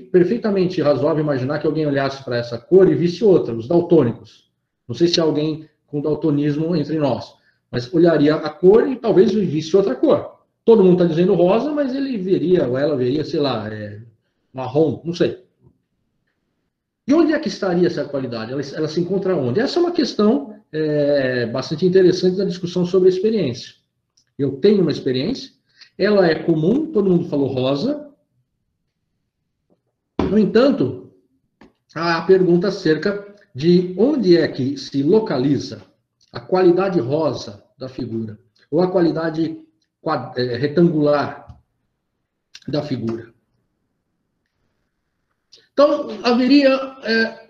perfeitamente razoável imaginar que alguém olhasse para essa cor e visse outra, os daltônicos. Não sei se alguém com daltonismo entre nós, mas olharia a cor e talvez visse outra cor. Todo mundo está dizendo rosa, mas ele veria, ou ela veria, sei lá, é, marrom, não sei. E onde é que estaria essa qualidade? Ela, ela se encontra onde? Essa é uma questão é, bastante interessante da discussão sobre a experiência. Eu tenho uma experiência, ela é comum, todo mundo falou rosa. No entanto, a pergunta acerca de onde é que se localiza a qualidade rosa da figura, ou a qualidade retangular da figura. Então, haveria, é,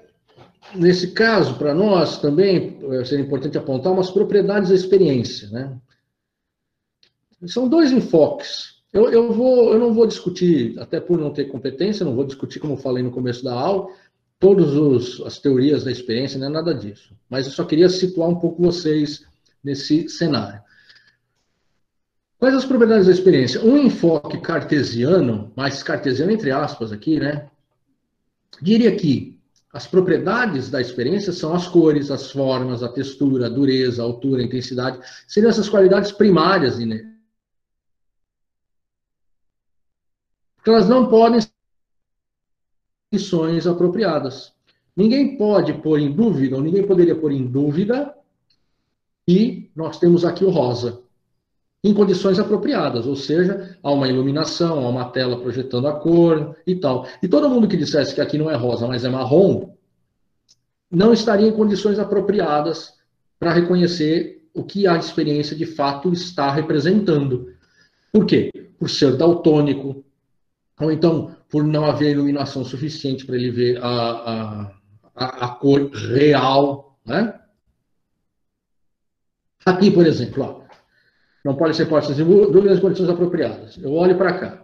nesse caso, para nós também, seria importante apontar umas propriedades da experiência, né? São dois enfoques. Eu, eu, vou, eu não vou discutir, até por não ter competência, não vou discutir, como eu falei no começo da aula, todas as teorias da experiência, não é nada disso. Mas eu só queria situar um pouco vocês nesse cenário. Quais as propriedades da experiência? Um enfoque cartesiano, mais cartesiano entre aspas aqui, né? Diria que as propriedades da experiência são as cores, as formas, a textura, a dureza, a altura, a intensidade. Seriam essas qualidades primárias, né? Porque elas não podem ser condições apropriadas. Ninguém pode pôr em dúvida, ou ninguém poderia pôr em dúvida, e nós temos aqui o rosa. Em condições apropriadas, ou seja, há uma iluminação, há uma tela projetando a cor e tal. E todo mundo que dissesse que aqui não é rosa, mas é marrom, não estaria em condições apropriadas para reconhecer o que a experiência de fato está representando. Por quê? Por ser daltônico, ou então por não haver iluminação suficiente para ele ver a, a, a, a cor real, né? Aqui, por exemplo, ó. Não pode ser postas em dúvidas em condições apropriadas. Eu olho para cá.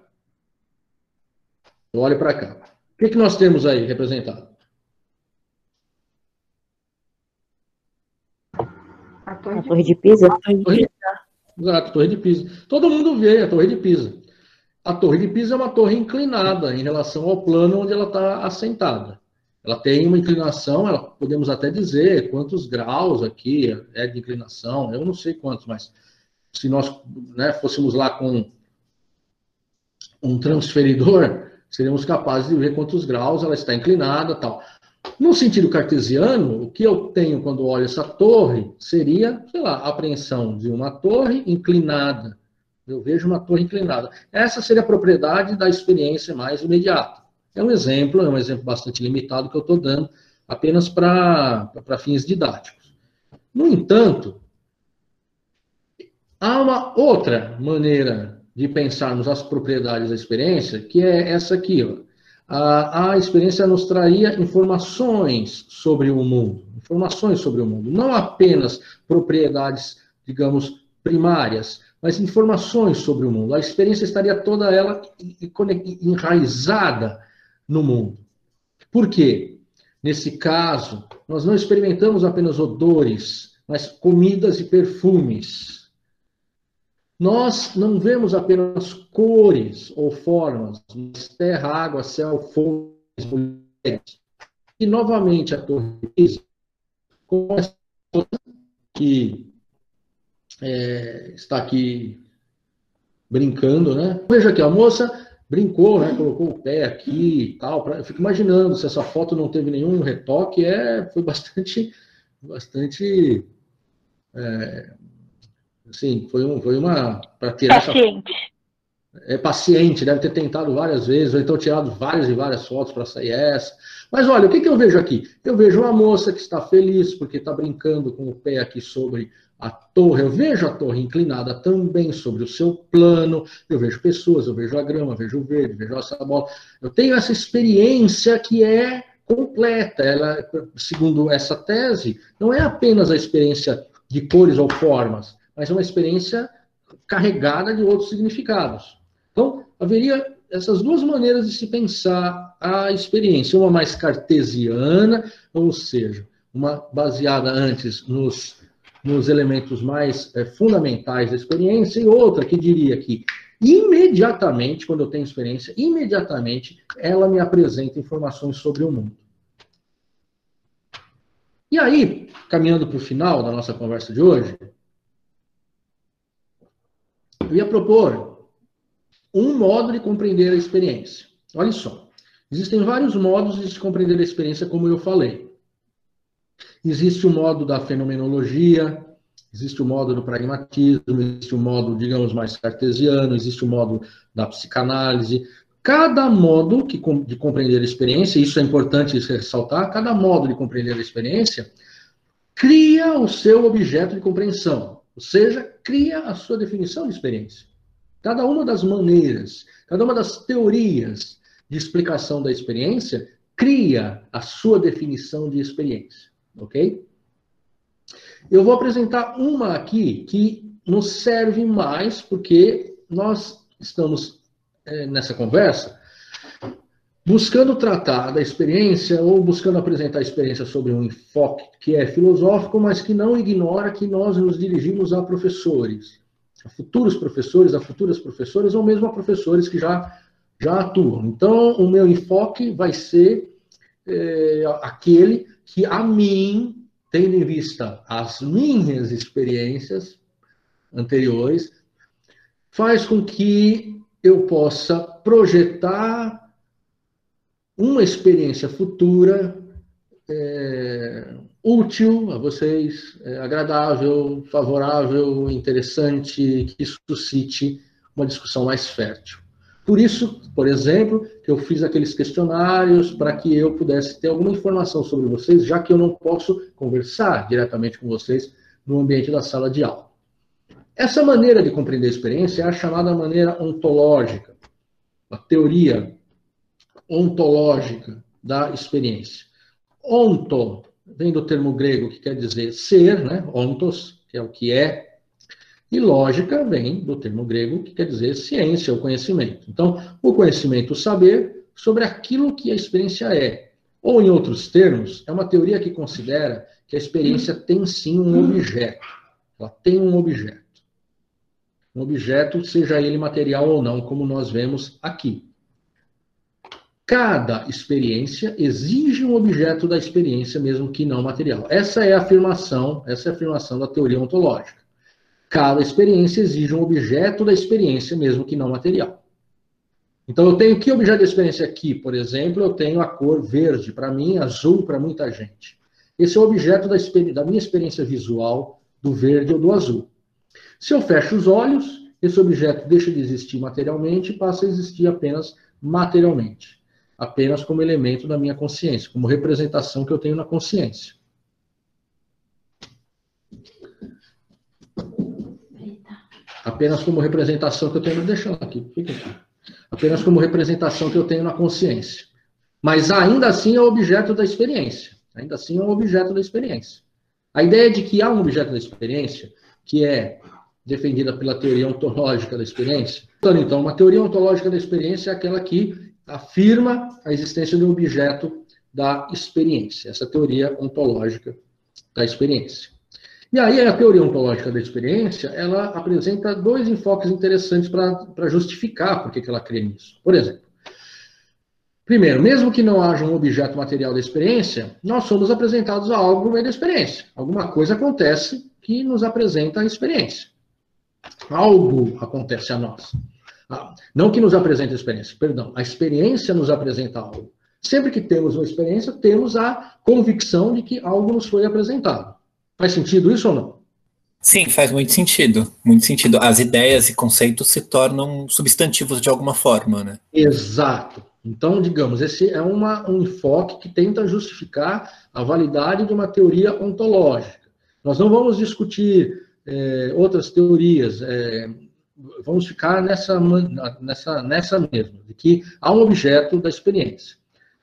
Eu olho para cá. O que, que nós temos aí representado? A Torre, a torre de Pisa. A torre de Pisa. Exato, a Torre de Pisa. Todo mundo vê a Torre de Pisa. A Torre de Pisa é uma torre inclinada em relação ao plano onde ela está assentada. Ela tem uma inclinação, ela, podemos até dizer quantos graus aqui é de inclinação, eu não sei quantos, mas... Se nós, né, fôssemos lá com um transferidor, seríamos capazes de ver quantos graus ela está inclinada e tal. No sentido cartesiano, o que eu tenho quando olho essa torre seria, sei lá, a apreensão de uma torre inclinada. Eu vejo uma torre inclinada. Essa seria a propriedade da experiência mais imediata. É um exemplo, é um exemplo bastante limitado que eu estou dando apenas para para fins didáticos. No entanto... Há uma outra maneira de pensarmos as propriedades da experiência, que é essa aqui, ó. A, a experiência nos traria informações sobre o mundo. Informações sobre o mundo. Não apenas propriedades, digamos, primárias, mas informações sobre o mundo. A experiência estaria toda ela enraizada no mundo. Por quê? Nesse caso, nós não experimentamos apenas odores, mas comidas e perfumes. Nós não vemos apenas cores ou formas, mas terra, água, céu, fogo, mulheres. E, novamente, a Torre de Pisa, com essa que é, está aqui brincando, né? Veja aqui, a moça brincou, né? Colocou o pé aqui e tal. Pra... Eu fico imaginando, se essa foto não teve nenhum retoque, é... foi bastante... bastante é... Sim, foi, um, foi uma... Para tirar paciente. é, paciente, deve ter tentado várias vezes, ou então tirado várias e várias fotos para sair essa. Mas olha, o que, que eu vejo aqui? Eu vejo uma moça que está feliz porque está brincando com o pé aqui sobre a torre. Eu vejo a torre inclinada também sobre o seu plano. Eu vejo pessoas, eu vejo a grama, eu vejo o verde, eu vejo essa bola. Eu tenho essa experiência que é completa. Ela, segundo essa tese, não é apenas a experiência de cores ou formas, mas é uma experiência carregada de outros significados. Então, haveria essas duas maneiras de se pensar a experiência. Uma mais cartesiana, ou seja, uma baseada antes nos, nos elementos mais é, fundamentais da experiência, e outra que diria que, imediatamente, quando eu tenho experiência, imediatamente ela me apresenta informações sobre o mundo. E aí, caminhando para o final da nossa conversa de hoje, eu ia propor um modo de compreender a experiência. Olha só. Existem vários modos de se compreender a experiência, como eu falei. Existe o modo da fenomenologia, existe o modo do pragmatismo, existe o modo, digamos, mais cartesiano, existe o modo da psicanálise. Cada modo que, de compreender a experiência, isso é importante ressaltar, cada modo de compreender a experiência cria o seu objeto de compreensão. Ou seja, cria a sua definição de experiência. Cada uma das maneiras, cada uma das teorias de explicação da experiência cria a sua definição de experiência, ok? Eu vou apresentar uma aqui que nos serve mais, porque nós estamos, é, nessa conversa, buscando tratar da experiência ou buscando apresentar a experiência sobre um enfoque que é filosófico, mas que não ignora que nós nos dirigimos a professores, a futuros professores, a futuras professoras ou mesmo a professores que já, já atuam. Então, o meu enfoque vai ser é, aquele que a mim, tendo em vista as minhas experiências anteriores, faz com que eu possa projetar uma experiência futura é, útil a vocês, é, agradável, favorável, interessante, que suscite uma discussão mais fértil. Por isso, por exemplo, que eu fiz aqueles questionários para que eu pudesse ter alguma informação sobre vocês, já que eu não posso conversar diretamente com vocês no ambiente da sala de aula. Essa maneira de compreender a experiência é a chamada maneira ontológica, a teoria ontológica da experiência. Onto vem do termo grego que quer dizer ser, né? Ontos, que é o que é, e lógica vem do termo grego que quer dizer ciência, o conhecimento. Então, o conhecimento, o saber sobre aquilo que a experiência é. Ou, em outros termos, é uma teoria que considera que a experiência tem sim um objeto. Ela tem um objeto. Um objeto, seja ele material ou não, como nós vemos aqui. Cada experiência exige um objeto da experiência, mesmo que não material. Essa é a afirmação, essa é a afirmação da teoria ontológica. Cada experiência exige um objeto da experiência, mesmo que não material. Então, eu tenho que objeto da experiência aqui? Por exemplo, eu tenho a cor verde para mim, azul para muita gente. Esse é o objeto da, da minha experiência visual do verde ou do azul. Se eu fecho os olhos, esse objeto deixa de existir materialmente e passa a existir apenas materialmente. Apenas como elemento da minha consciência, como representação que eu tenho na consciência. Apenas como representação que eu tenho... Deixa ela aqui, fica aqui. Apenas como representação que eu tenho na consciência. Mas ainda assim é objeto da experiência. Ainda assim é um objeto da experiência. A ideia de que há um objeto da experiência, que é defendida pela teoria ontológica da experiência. Então, uma teoria ontológica da experiência é aquela que afirma a existência do objeto da experiência, essa teoria ontológica da experiência. E aí a teoria ontológica da experiência, ela apresenta dois enfoques interessantes para justificar por que ela crê nisso. Por exemplo, primeiro, mesmo que não haja um objeto material da experiência, nós somos apresentados a algo no meio da experiência. Alguma coisa acontece que nos apresenta a experiência. Algo acontece a nós. Não que nos apresente a experiência, perdão. A experiência nos apresenta algo. Sempre que temos uma experiência, temos a convicção de que algo nos foi apresentado. Faz sentido isso ou não? Sim, faz muito sentido, muito sentido. As ideias e conceitos se tornam substantivos de alguma forma, né? Exato. Então, digamos, esse é uma, um enfoque que tenta justificar a validade de uma teoria ontológica. Nós não vamos discutir é, outras teorias, é, vamos ficar nessa, nessa, nessa mesma, de que há um objeto da experiência.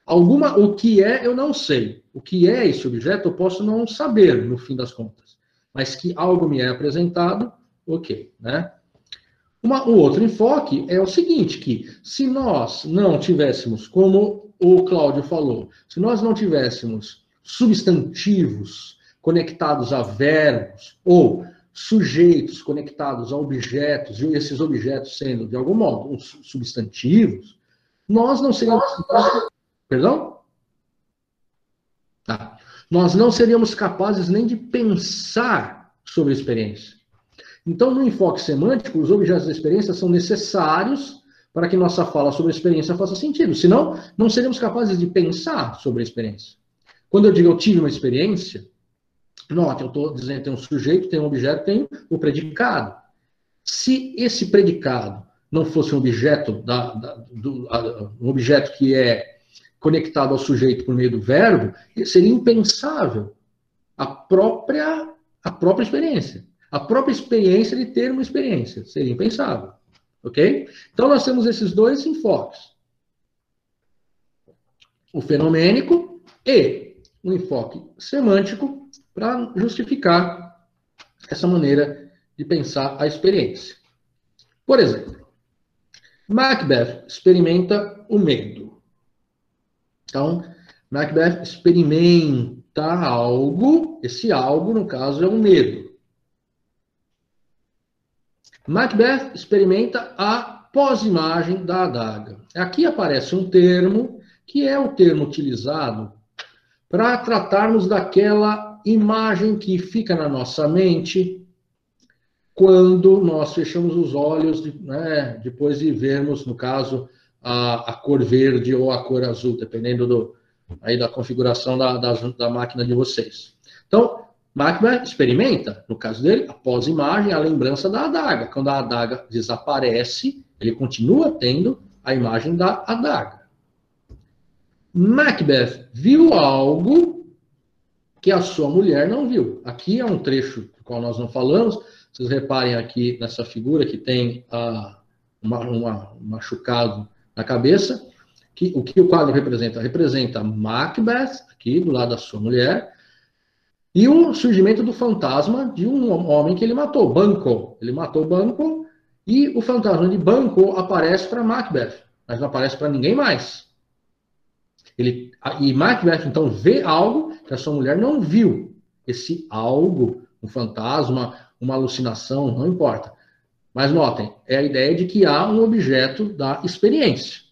Alguma, o que é, eu não sei. O que é esse objeto, eu posso não saber, no fim das contas. Mas que algo me é apresentado, ok, né? Uma, o outro enfoque é o seguinte, que se nós não tivéssemos, como o Cláudio falou, se nós não tivéssemos substantivos conectados a verbos ou sujeitos conectados a objetos, e esses objetos sendo, de algum modo, os substantivos, nós não seríamos... Perdão? Tá. Nós não seríamos capazes nem de pensar sobre a experiência. Então, no enfoque semântico, os objetos da experiência são necessários para que nossa fala sobre a experiência faça sentido. Senão, não seríamos capazes de pensar sobre a experiência. Quando eu digo eu tive uma experiência, note, eu estou dizendo que tem um sujeito, tem um objeto, tem o predicado. Se esse predicado não fosse um objeto, da, da, do, a, um objeto que é conectado ao sujeito por meio do verbo, seria impensável a própria, a própria experiência. A própria experiência de ter uma experiência. Seria impensável. Ok? Então, nós temos esses dois enfoques. O fenomênico e o enfoque semântico para justificar essa maneira de pensar a experiência. Por exemplo, Macbeth experimenta o medo. Então, Macbeth experimenta algo, esse algo, no caso, é o medo. Macbeth experimenta a pós-imagem da adaga. Aqui aparece um termo, que é o termo utilizado para tratarmos daquela imagem que fica na nossa mente quando nós fechamos os olhos, né, depois de vermos, no caso, a, a cor verde ou a cor azul, dependendo do, aí da configuração da, da, da máquina de vocês. Então, Macbeth experimenta, no caso dele, a pós-imagem, a lembrança da adaga. Quando a adaga desaparece, ele continua tendo a imagem da adaga. Macbeth viu algo que a sua mulher não viu. Aqui é um trecho do qual nós não falamos. Vocês reparem aqui nessa figura que tem ah, uma, uma, um machucado na cabeça. Que, o que o quadro representa? Representa Macbeth, aqui do lado da sua mulher, e o surgimento do fantasma de um homem que ele matou, Banquo. Ele matou Banquo e o fantasma de Banquo aparece para Macbeth, mas não aparece para ninguém mais. Ele, e Macbeth, então, vê algo que a sua mulher não viu. Esse algo, um fantasma, uma alucinação, não importa. Mas notem, é a ideia de que há um objeto da experiência.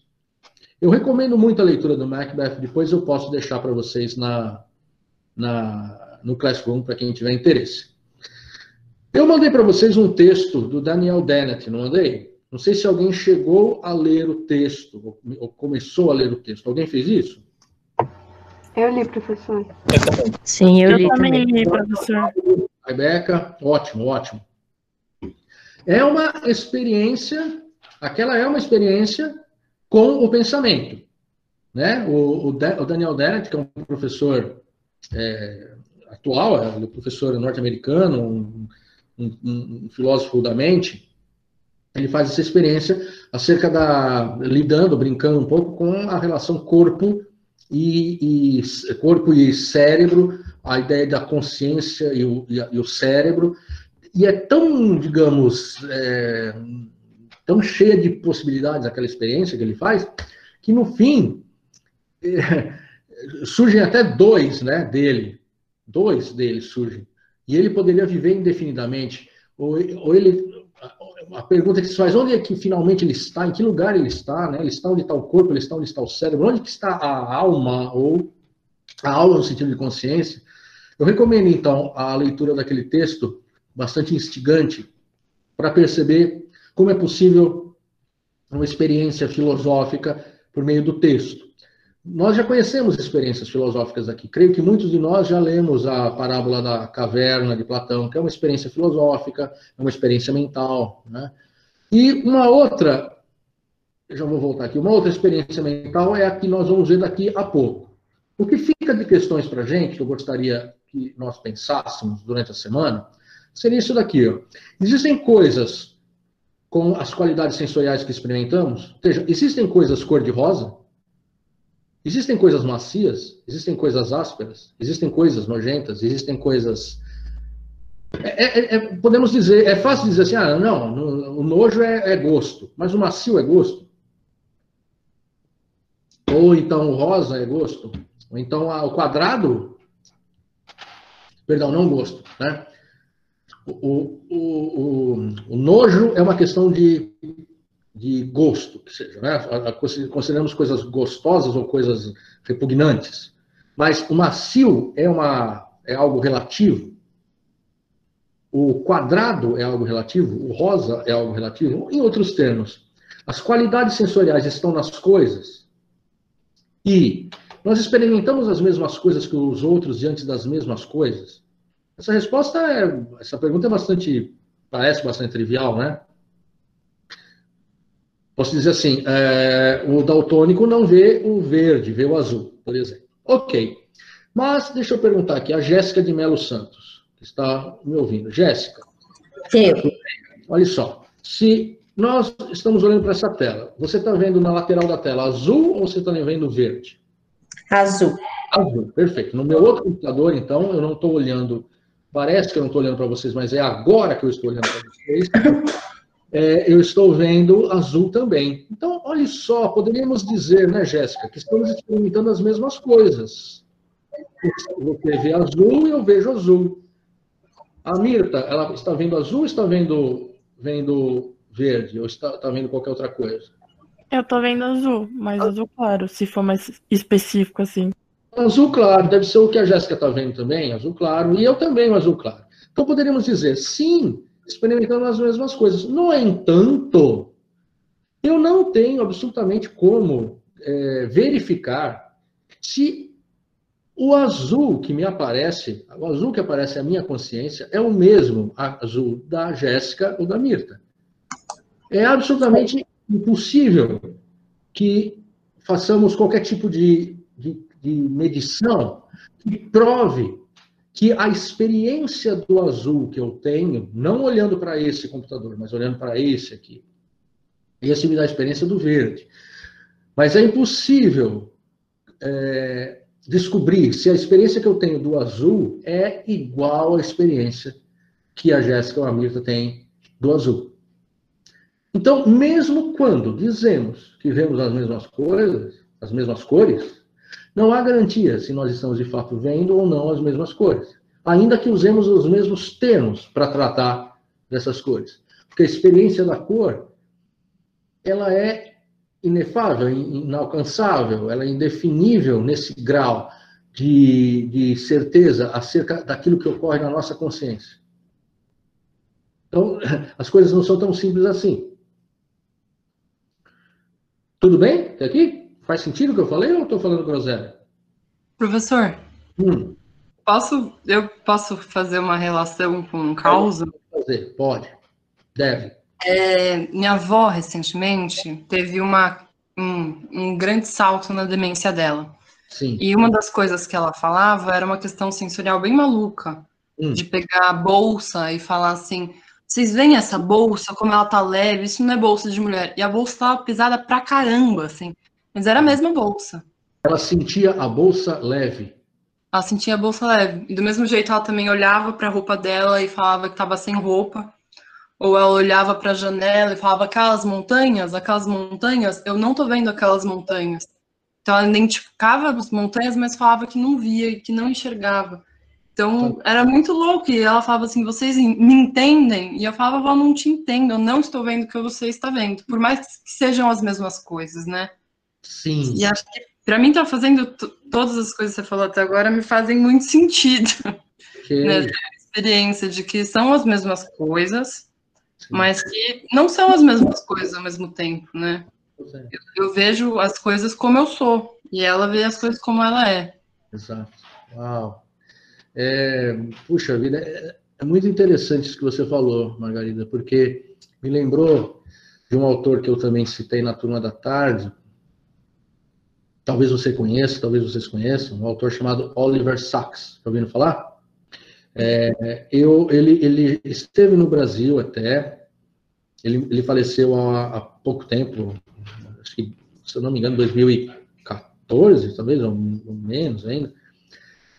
Eu recomendo muito a leitura do Macbeth, depois eu posso deixar para vocês na... na no Classroom, para quem tiver interesse. Eu mandei para vocês um texto do Daniel Dennett, não mandei? Não sei se alguém chegou a ler o texto, ou começou a ler o texto. Alguém fez isso? Eu li, professor. Eu Sim, eu, eu li também, também li, professor. Rebeca, ótimo, ótimo. É uma experiência, aquela é uma experiência com o pensamento. Né? O, o Daniel Dennett, que é um professor... É, atual, é um professor norte-americano, um, um, um filósofo da mente, ele faz essa experiência acerca da, lidando, brincando um pouco com a relação corpo e, e, corpo e cérebro, a ideia da consciência e o, e, e o cérebro, e é tão, digamos, é, tão cheia de possibilidades aquela experiência que ele faz, que no fim é, surgem até dois, né, dele, Dois deles surgem. E ele poderia viver indefinidamente. Ou, ou ele... A pergunta que se faz, onde é que finalmente ele está? Em que lugar ele está? Né? Ele está onde está o corpo? Ele está onde está o cérebro? Onde que está a alma? Ou a alma no sentido de consciência? Eu recomendo, então, a leitura daquele texto, bastante instigante, para perceber como é possível uma experiência filosófica por meio do texto. Nós já conhecemos experiências filosóficas aqui. Creio que muitos de nós já lemos a parábola da caverna de Platão, que é uma experiência filosófica, é uma experiência mental, né? E uma outra, eu já vou voltar aqui, uma outra experiência mental é a que nós vamos ver daqui a pouco. O que fica de questões para a gente, que eu gostaria que nós pensássemos durante a semana, seria isso daqui, ó. Existem coisas com as qualidades sensoriais que experimentamos? Ou seja, existem coisas cor-de-rosa? Existem coisas macias, existem coisas ásperas, existem coisas nojentas, existem coisas... É, é, é, podemos dizer, é fácil dizer assim, ah, não, no, o nojo é, é gosto, mas o macio é gosto. Ou então o rosa é gosto, ou então a, o quadrado, perdão, não gosto, né? O, o, o, o nojo é uma questão de... de gosto, que seja, né? Consideramos coisas gostosas ou coisas repugnantes. Mas o macio é, uma, é algo relativo. O quadrado é algo relativo. O rosa é algo relativo. Em outros termos, as qualidades sensoriais estão nas coisas. E nós experimentamos as mesmas coisas que os outros diante das mesmas coisas? Essa resposta é... Essa pergunta é bastante... Parece bastante trivial, né? Posso dizer assim, é, o daltônico não vê o verde, vê o azul, por exemplo. Ok. Mas deixa eu perguntar aqui, a Jéssica de Melo Santos, que está me ouvindo. Jéssica. Sim. Olha só, se nós estamos olhando para essa tela, você está vendo na lateral da tela azul ou você está vendo verde? Azul. Azul, perfeito. No meu outro computador, então, eu não estou olhando, parece que eu não estou olhando para vocês, mas é agora que eu estou olhando para vocês. É, eu estou vendo azul também. Então, olha só, poderíamos dizer, né, Jéssica, que estamos experimentando as mesmas coisas. Você vê azul e eu vejo azul. A Mirta, ela está vendo azul ou está vendo, vendo verde? Ou está, está vendo qualquer outra coisa? Eu estou vendo azul, mas ah. azul claro, se for mais específico assim. Azul claro, deve ser o que a Jéssica está vendo também, azul claro, e eu também o azul claro. Então, poderíamos dizer, sim, experimentando as mesmas coisas. No entanto, eu não tenho absolutamente como é, verificar se o azul que me aparece, o azul que aparece à minha consciência, é o mesmo azul da Jéssica ou da Mirta. É absolutamente impossível que façamos qualquer tipo de, de, de medição que prove que a experiência do azul que eu tenho, não olhando para esse computador, mas olhando para esse aqui, esse me dá a experiência do verde. Mas é impossível é, descobrir se a experiência que eu tenho do azul é igual à experiência que a Jéssica ou a Mirta tem do azul. Então, mesmo quando dizemos que vemos as mesmas coisas, as mesmas cores, não há garantia se nós estamos, de fato, vendo ou não as mesmas cores. Ainda que usemos os mesmos termos para tratar dessas cores. Porque a experiência da cor, ela é inefável, inalcançável, ela é indefinível nesse grau de, de certeza acerca daquilo que ocorre na nossa consciência. Então, as coisas não são tão simples assim. Tudo bem? Até aqui? Faz sentido o que eu falei ou estou falando groselha? Professor, hum. posso, eu posso fazer uma relação com causa? Pode fazer, pode, deve. É, minha avó, recentemente, teve uma, um, um grande salto na demência dela. Sim. E uma das coisas que ela falava era uma questão sensorial bem maluca, hum. de pegar a bolsa e falar assim... Vocês veem essa bolsa, como ela tá leve, isso não é bolsa de mulher. E a bolsa estava pesada pra caramba, assim... Mas era a mesma bolsa. Ela sentia a bolsa leve. Ela sentia a bolsa leve. E do mesmo jeito, ela também olhava para a roupa dela e falava que estava sem roupa. Ou ela olhava para a janela e falava, aquelas montanhas, aquelas montanhas, eu não tô vendo aquelas montanhas. Então, ela identificava as montanhas, mas falava que não via e que não enxergava. Então, era muito louco. E ela falava assim, vocês me entendem? E eu falava, vó, não te entendo, eu não estou vendo o que você está vendo. Por mais que sejam as mesmas coisas, né? Sim. E acho que para mim tá fazendo todas as coisas que você falou até agora me fazem muito sentido. Okay. Né? A experiência de que são as mesmas coisas, sim, mas que não são as mesmas coisas ao mesmo tempo, né? Eu, eu vejo as coisas como eu sou, e ela vê as coisas como ela é. Exato. Uau. É, puxa vida, é, é muito interessante isso que você falou, Margarida, porque me lembrou de um autor que eu também citei na turma da tarde, talvez você conheça, talvez vocês conheçam, um autor chamado Oliver Sacks. Tá ouvindo falar? É, eu, ele, ele esteve no Brasil até, ele, ele faleceu há, há pouco tempo, acho que, se eu não me engano, dois mil e quatorze, talvez, ou menos ainda.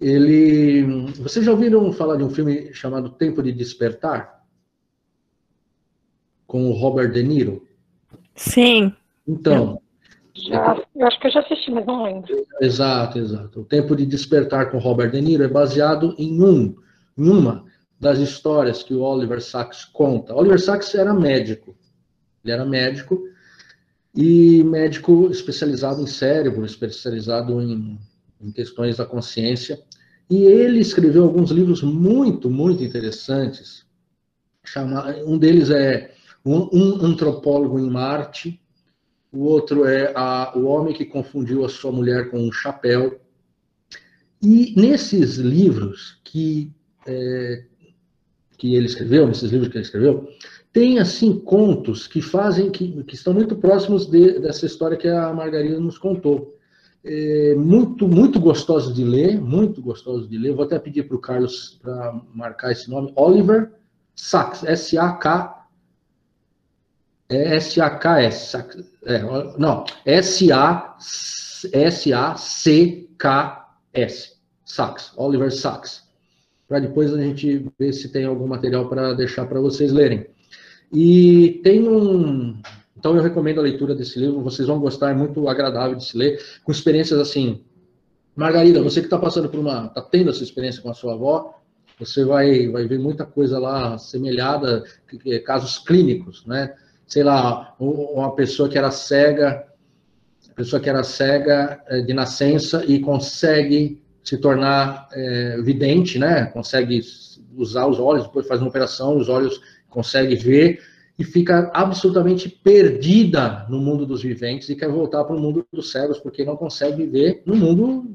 Ele, vocês já ouviram falar de um filme chamado Tempo de Despertar? Com o Robert De Niro? Sim. Então... Já, eu acho que eu já assisti, mas não lembro. Exato, exato. O Tempo de Despertar com Robert De Niro é baseado em, um, em uma das histórias que o Oliver Sacks conta. O Oliver Sacks era médico. Ele era médico e médico especializado em cérebro, especializado em, em questões da consciência. E ele escreveu alguns livros muito, muito interessantes. Chama, um deles é um, um Antropólogo em Marte. O outro é a, O Homem que Confundiu a Sua Mulher com um Chapéu. E nesses livros que, é, que ele escreveu, nesses livros que ele escreveu, tem, assim, contos que fazem, que, que estão muito próximos de, dessa história que a Margarida nos contou. É muito, muito gostoso de ler, muito gostoso de ler. Vou até pedir para o Carlos para marcar esse nome. Oliver Sacks, S A K S. É S A K S, é, não, S A C K S, Sacks, Oliver Sacks, para depois a gente ver se tem algum material para deixar para vocês lerem. E tem um, então eu recomendo a leitura desse livro, vocês vão gostar, é muito agradável de se ler, com experiências assim. Margarida, você que está passando por uma, está tendo essa experiência com a sua avó, você vai, vai ver muita coisa lá semelhada, casos clínicos, né? Sei lá, uma pessoa que era cega, pessoa que era cega de nascença e consegue se tornar é, vidente, né? Consegue usar os olhos, depois faz uma operação, os olhos consegue ver e fica absolutamente perdida no mundo dos viventes e quer voltar para o mundo dos cegos porque não consegue ver no mundo,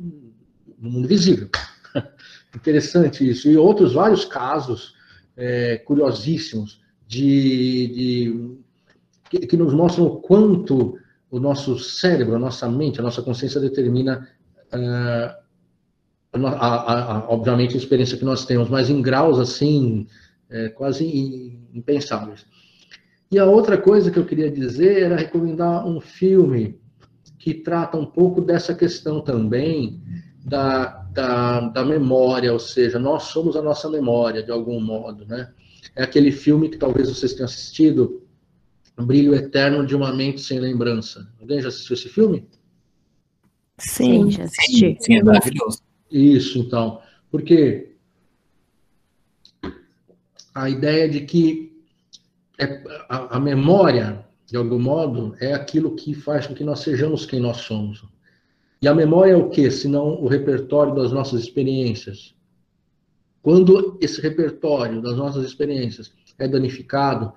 no mundo visível. Interessante isso. E outros vários casos é, curiosíssimos de... de que nos mostram o quanto o nosso cérebro, a nossa mente, a nossa consciência determina, uh, a, a, a, obviamente, a experiência que nós temos, mas em graus, assim, é, quase impensáveis. E a outra coisa que eu queria dizer era recomendar um filme que trata um pouco dessa questão também da, da, da memória, ou seja, nós somos a nossa memória, de algum modo, né? É aquele filme que talvez vocês tenham assistido, Um Brilho Eterno de uma Mente Sem Lembrança. Alguém já assistiu esse filme? Sim, já assisti. Sim, é maravilhoso. Isso, então. Porque a ideia de que é, a, a memória, de algum modo, é aquilo que faz com que nós sejamos quem nós somos. E a memória é o quê? Senão o repertório das nossas experiências. Quando esse repertório das nossas experiências é danificado,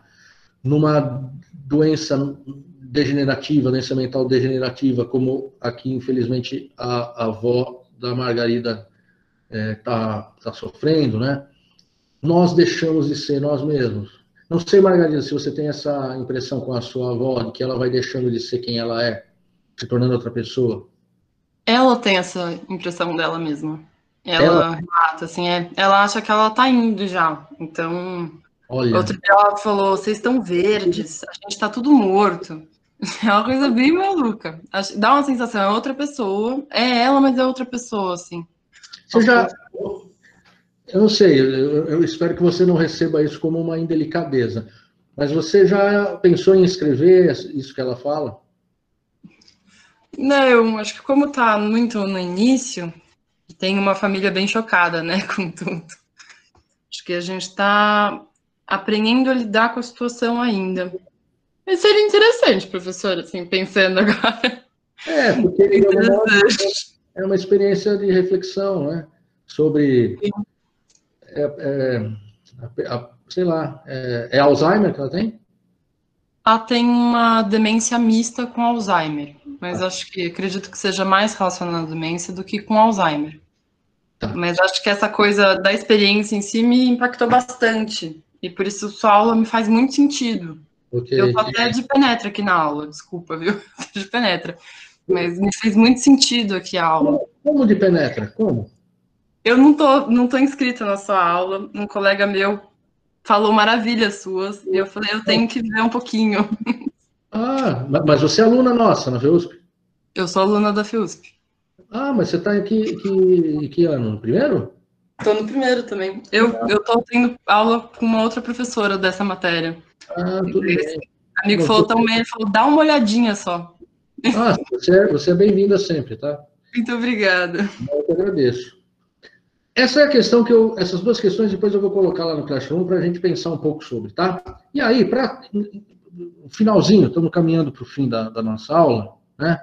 numa doença degenerativa, doença mental degenerativa, como aqui, infelizmente, a, a avó da Margarida está é, tá sofrendo, né? Nós deixamos de ser nós mesmos. Não sei, Margarida, se você tem essa impressão com a sua avó, de que ela vai deixando de ser quem ela é, se tornando outra pessoa. Ela tem essa impressão dela mesma. Ela, ela? Assim, é, ela acha que ela está indo já, então... Olha. Outro dia ela falou, vocês estão verdes, a gente está tudo morto. É uma coisa bem maluca. Dá uma sensação, é outra pessoa. É ela, mas é outra pessoa, assim. Você já... Eu não sei, eu espero que você não receba isso como uma indelicadeza. Mas você já pensou em escrever isso que ela fala? Não, acho que como está muito no início, tem uma família bem chocada, né, com tudo. Acho que a gente está... aprendendo a lidar com a situação ainda. Mas seria interessante, professor, assim, pensando agora. É, porque é uma, é uma experiência de reflexão, né? Sobre, é, é, a, a, sei lá, é, é Alzheimer que ela tem? Ela tem uma demência mista com Alzheimer, mas acho que acredito que seja mais relacionada à demência do que com Alzheimer. Tá. Mas acho que essa coisa da experiência em si me impactou bastante, e por isso sua aula me faz muito sentido. Okay. Eu tô até de penetra aqui na aula, desculpa, viu? De penetra. Mas me fez muito sentido aqui a aula. Como de penetra? Como? Eu não tô, não tô inscrita na sua aula, um colega meu falou maravilhas suas, e eu falei, eu tenho que ver um pouquinho. Ah, mas você é aluna nossa na FEUSP? Eu sou aluna da FEUSP. Ah, mas você está em que, que, que ano? No primeiro? Estou no primeiro também. Eu ah. estou tendo aula com uma outra professora dessa matéria. Ah, tudo Esse bem. Amigo Bom, falou tudo também, bem. falou, dá uma olhadinha só. Ah, você é, você é bem-vinda sempre, tá? Muito obrigada. Eu te agradeço. Essa é a questão que eu... Essas duas questões depois eu vou colocar lá no Classroom para a gente pensar um pouco sobre, tá? E aí, para o finalzinho, estamos caminhando para o fim da, da nossa aula, né?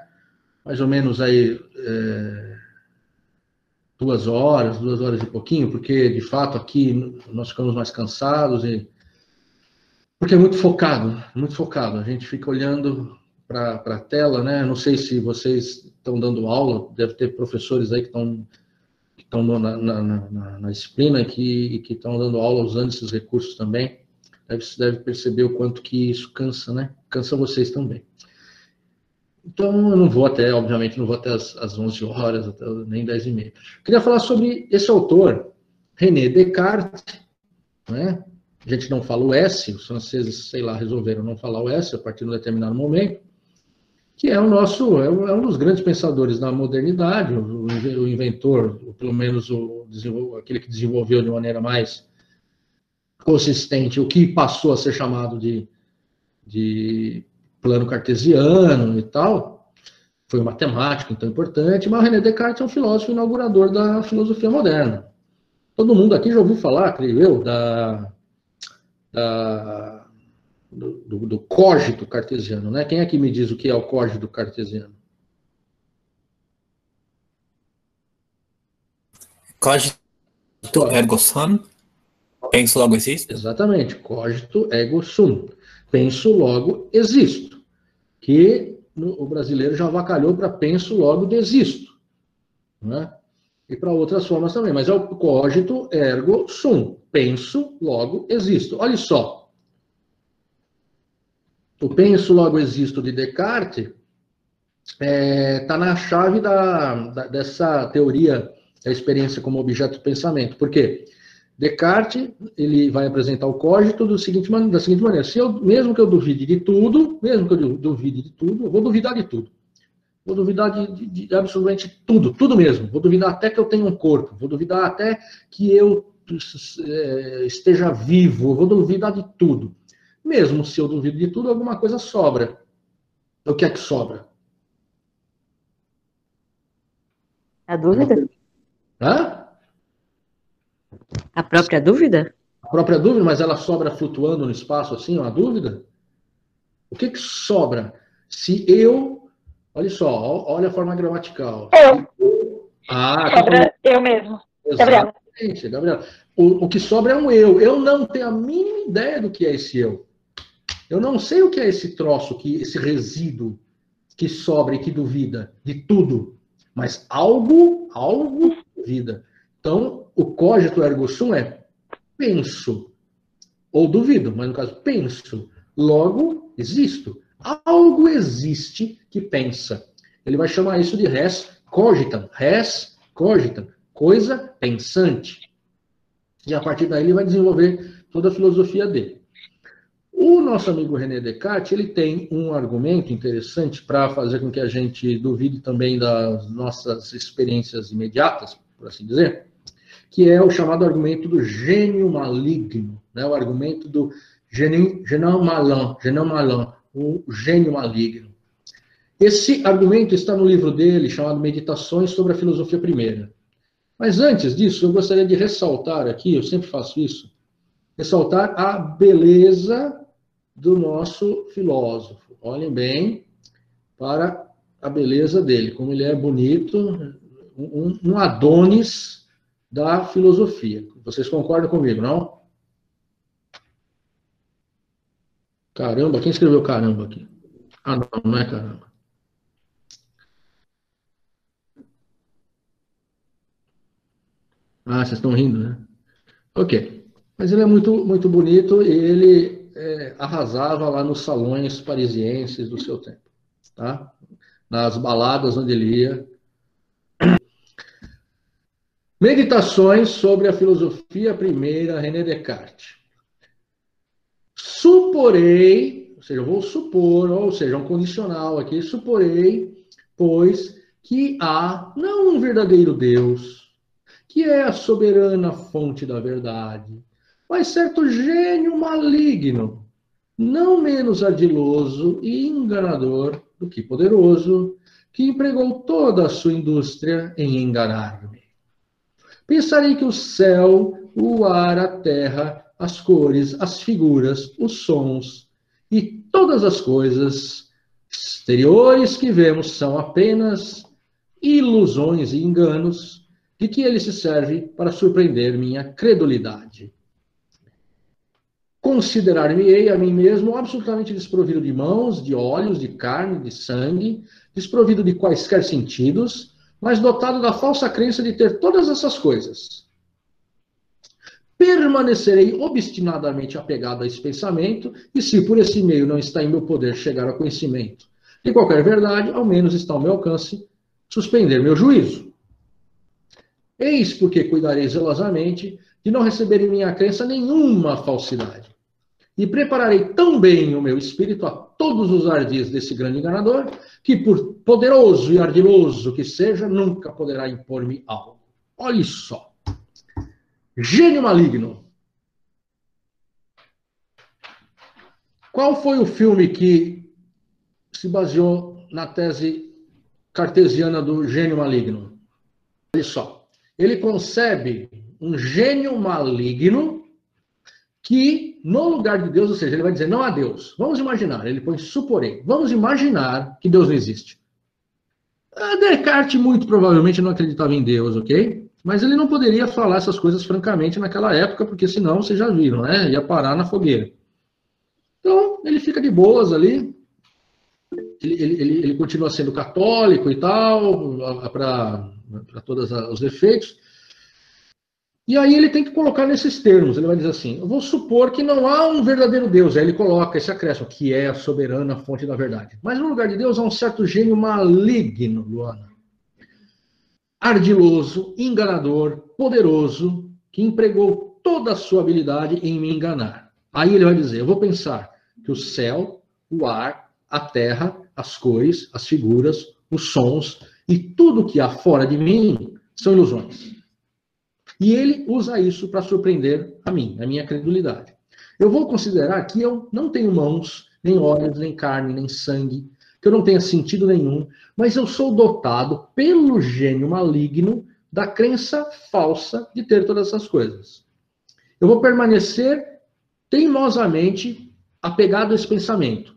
Mais ou menos aí é, duas horas, duas horas e pouquinho, porque de fato aqui nós ficamos mais cansados e... Porque é muito focado, muito focado. A gente fica olhando para a tela, né? Não sei se vocês estão dando aula, deve ter professores aí que estão... que estão na, na, na, na disciplina que, que estão dando aula usando esses recursos também, deve, deve perceber o quanto que isso cansa, né? Cansa vocês também. Então, eu não vou até, obviamente, não vou até as, as onze horas, até, nem dez e meia. Queria falar sobre esse autor, René Descartes, né? A gente não fala o S, os franceses, sei lá, resolveram não falar o S a partir de um determinado momento, que é o nosso, é um dos grandes pensadores da modernidade, o inventor, ou pelo menos o, aquele que desenvolveu de maneira mais consistente o que passou a ser chamado de, de plano cartesiano e tal. Foi um matemático, então, importante, mas o René Descartes é um filósofo inaugurador da filosofia moderna. Todo mundo aqui já ouviu falar, creio eu, da... da Do, do, do cógito cartesiano, né? Quem é que me diz o que é o cógito cartesiano? Cogito ergo sum. Penso, logo existo. Exatamente. Cogito ergo sum. Penso, logo existo. Que no, o brasileiro já avacalhou para penso, logo desisto. Né? E para outras formas também. Mas é o cogito ergo sum. Penso, logo existo. Olha só. O penso, logo existo de Descartes está é, na chave da, da, dessa teoria da experiência como objeto do pensamento. Por quê? Descartes ele vai apresentar o cogito do seguinte, da seguinte maneira. Se eu, mesmo que eu duvide de tudo, mesmo que eu duvide de tudo, eu vou duvidar de tudo. Vou duvidar de, de, de absolutamente tudo, tudo mesmo. Vou duvidar até que eu tenha um corpo. Vou duvidar até que eu é, esteja vivo. Vou duvidar de tudo. Mesmo se eu duvido de tudo, alguma coisa sobra. O que é que sobra? A dúvida? Hã? A própria dúvida? A própria dúvida, mas ela sobra flutuando no espaço assim, uma dúvida? O que que sobra se eu... Olha só, olha a forma gramatical. Eu. Ah, sobra que... eu mesmo. Exatamente, Gabriela. O, o que sobra é um eu. Eu não tenho a mínima ideia do que é esse eu. Eu não sei o que é esse troço, que, esse resíduo que sobra e que duvida de tudo. Mas algo, algo duvida. Então, o cogito ergo sum é penso. Ou duvido, mas no caso penso. Logo, existo. Algo existe que pensa. Ele vai chamar isso de res cogitam. Res cogitam. Coisa pensante. E a partir daí ele vai desenvolver toda a filosofia dele. O nosso amigo René Descartes, ele tem um argumento interessante para fazer com que a gente duvide também das nossas experiências imediatas, por assim dizer, que é o chamado argumento do gênio maligno, né? O argumento do gênio, gênio malin, gênio malin, o gênio maligno. Esse argumento está no livro dele, chamado Meditações sobre a Filosofia Primeira. Mas antes disso, eu gostaria de ressaltar aqui, eu sempre faço isso, ressaltar a beleza do nosso filósofo. Olhem bem para a beleza dele, como ele é bonito, um, um Adonis da filosofia. Vocês concordam comigo, não? Caramba, quem escreveu caramba aqui? Ah, não, não é caramba. Ah, vocês estão rindo, né? Ok. Mas ele é muito, muito bonito e ele é, arrasava lá nos salões parisienses do seu tempo, tá? Nas baladas onde ele ia. Meditações sobre a filosofia primeira, René Descartes. Suporei, ou seja, eu vou supor, ou seja, um condicional aqui, suporei, pois, que há, não um verdadeiro Deus, que é a soberana fonte da verdade, mas certo gênio maligno, não menos ardiloso e enganador do que poderoso, que empregou toda a sua indústria em enganar-me. Pensarei que o céu, o ar, a terra, as cores, as figuras, os sons e todas as coisas exteriores que vemos são apenas ilusões e enganos de que ele se serve para surpreender minha credulidade. Considerar-me-ei a mim mesmo absolutamente desprovido de mãos, de olhos, de carne, de sangue, desprovido de quaisquer sentidos, mas dotado da falsa crença de ter todas essas coisas. Permanecerei obstinadamente apegado a esse pensamento, e se por esse meio não está em meu poder chegar ao conhecimento de qualquer verdade, ao menos está ao meu alcance suspender meu juízo. Eis porque cuidarei zelosamente de não receber em minha crença nenhuma falsidade, e prepararei tão bem o meu espírito a todos os ardis desse grande enganador, que por poderoso e ardiloso que seja, nunca poderá impor-me algo. Olhe só. Gênio maligno. Qual foi o filme que se baseou na tese cartesiana do gênio maligno? Olha só. Ele concebe um gênio maligno que, no lugar de Deus, ou seja, ele vai dizer não há Deus. Vamos imaginar, ele põe suporém. Vamos imaginar que Deus não existe. Descartes muito provavelmente não acreditava em Deus, ok? Mas ele não poderia falar essas coisas francamente naquela época, porque senão, vocês já viram, né? Ia parar na fogueira. Então, ele fica de boas ali. Ele, ele, ele continua sendo católico e tal, para todos os efeitos. E aí ele tem que colocar nesses termos. Ele vai dizer assim, eu vou supor que não há um verdadeiro Deus. Aí ele coloca esse acréscimo, que é a soberana fonte da verdade. Mas no lugar de Deus há um certo gênio maligno, Luana. Ardiloso, enganador, poderoso, que empregou toda a sua habilidade em me enganar. Aí ele vai dizer, eu vou pensar que o céu, o ar, a terra, as cores, as figuras, os sons e tudo que há fora de mim são ilusões. E ele usa isso para surpreender a mim, a minha credulidade. Eu vou considerar que eu não tenho mãos, nem olhos, nem carne, nem sangue, que eu não tenha sentido nenhum, mas eu sou dotado pelo gênio maligno da crença falsa de ter todas essas coisas. Eu vou permanecer teimosamente apegado a esse pensamento.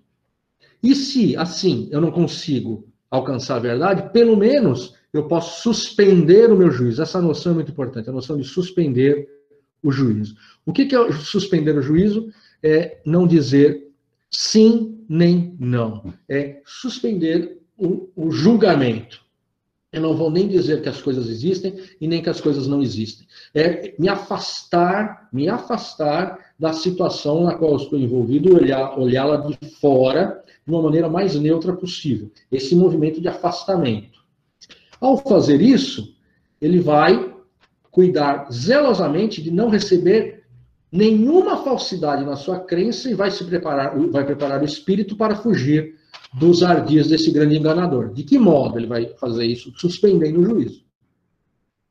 E se, assim, eu não consigo alcançar a verdade, pelo menos eu posso suspender o meu juízo. Essa noção é muito importante, a noção de suspender o juízo. O que é suspender o juízo? É não dizer sim, nem não. É suspender o, o julgamento. Eu não vou nem dizer que as coisas existem e nem que as coisas não existem. É me afastar, me afastar da situação na qual eu estou envolvido, olhar, olhá-la de fora de uma maneira mais neutra possível. Esse movimento de afastamento. Ao fazer isso, ele vai cuidar zelosamente de não receber nenhuma falsidade na sua crença e vai se preparar, vai preparar o espírito para fugir dos ardis desse grande enganador. De que modo ele vai fazer isso? Suspendendo o juízo.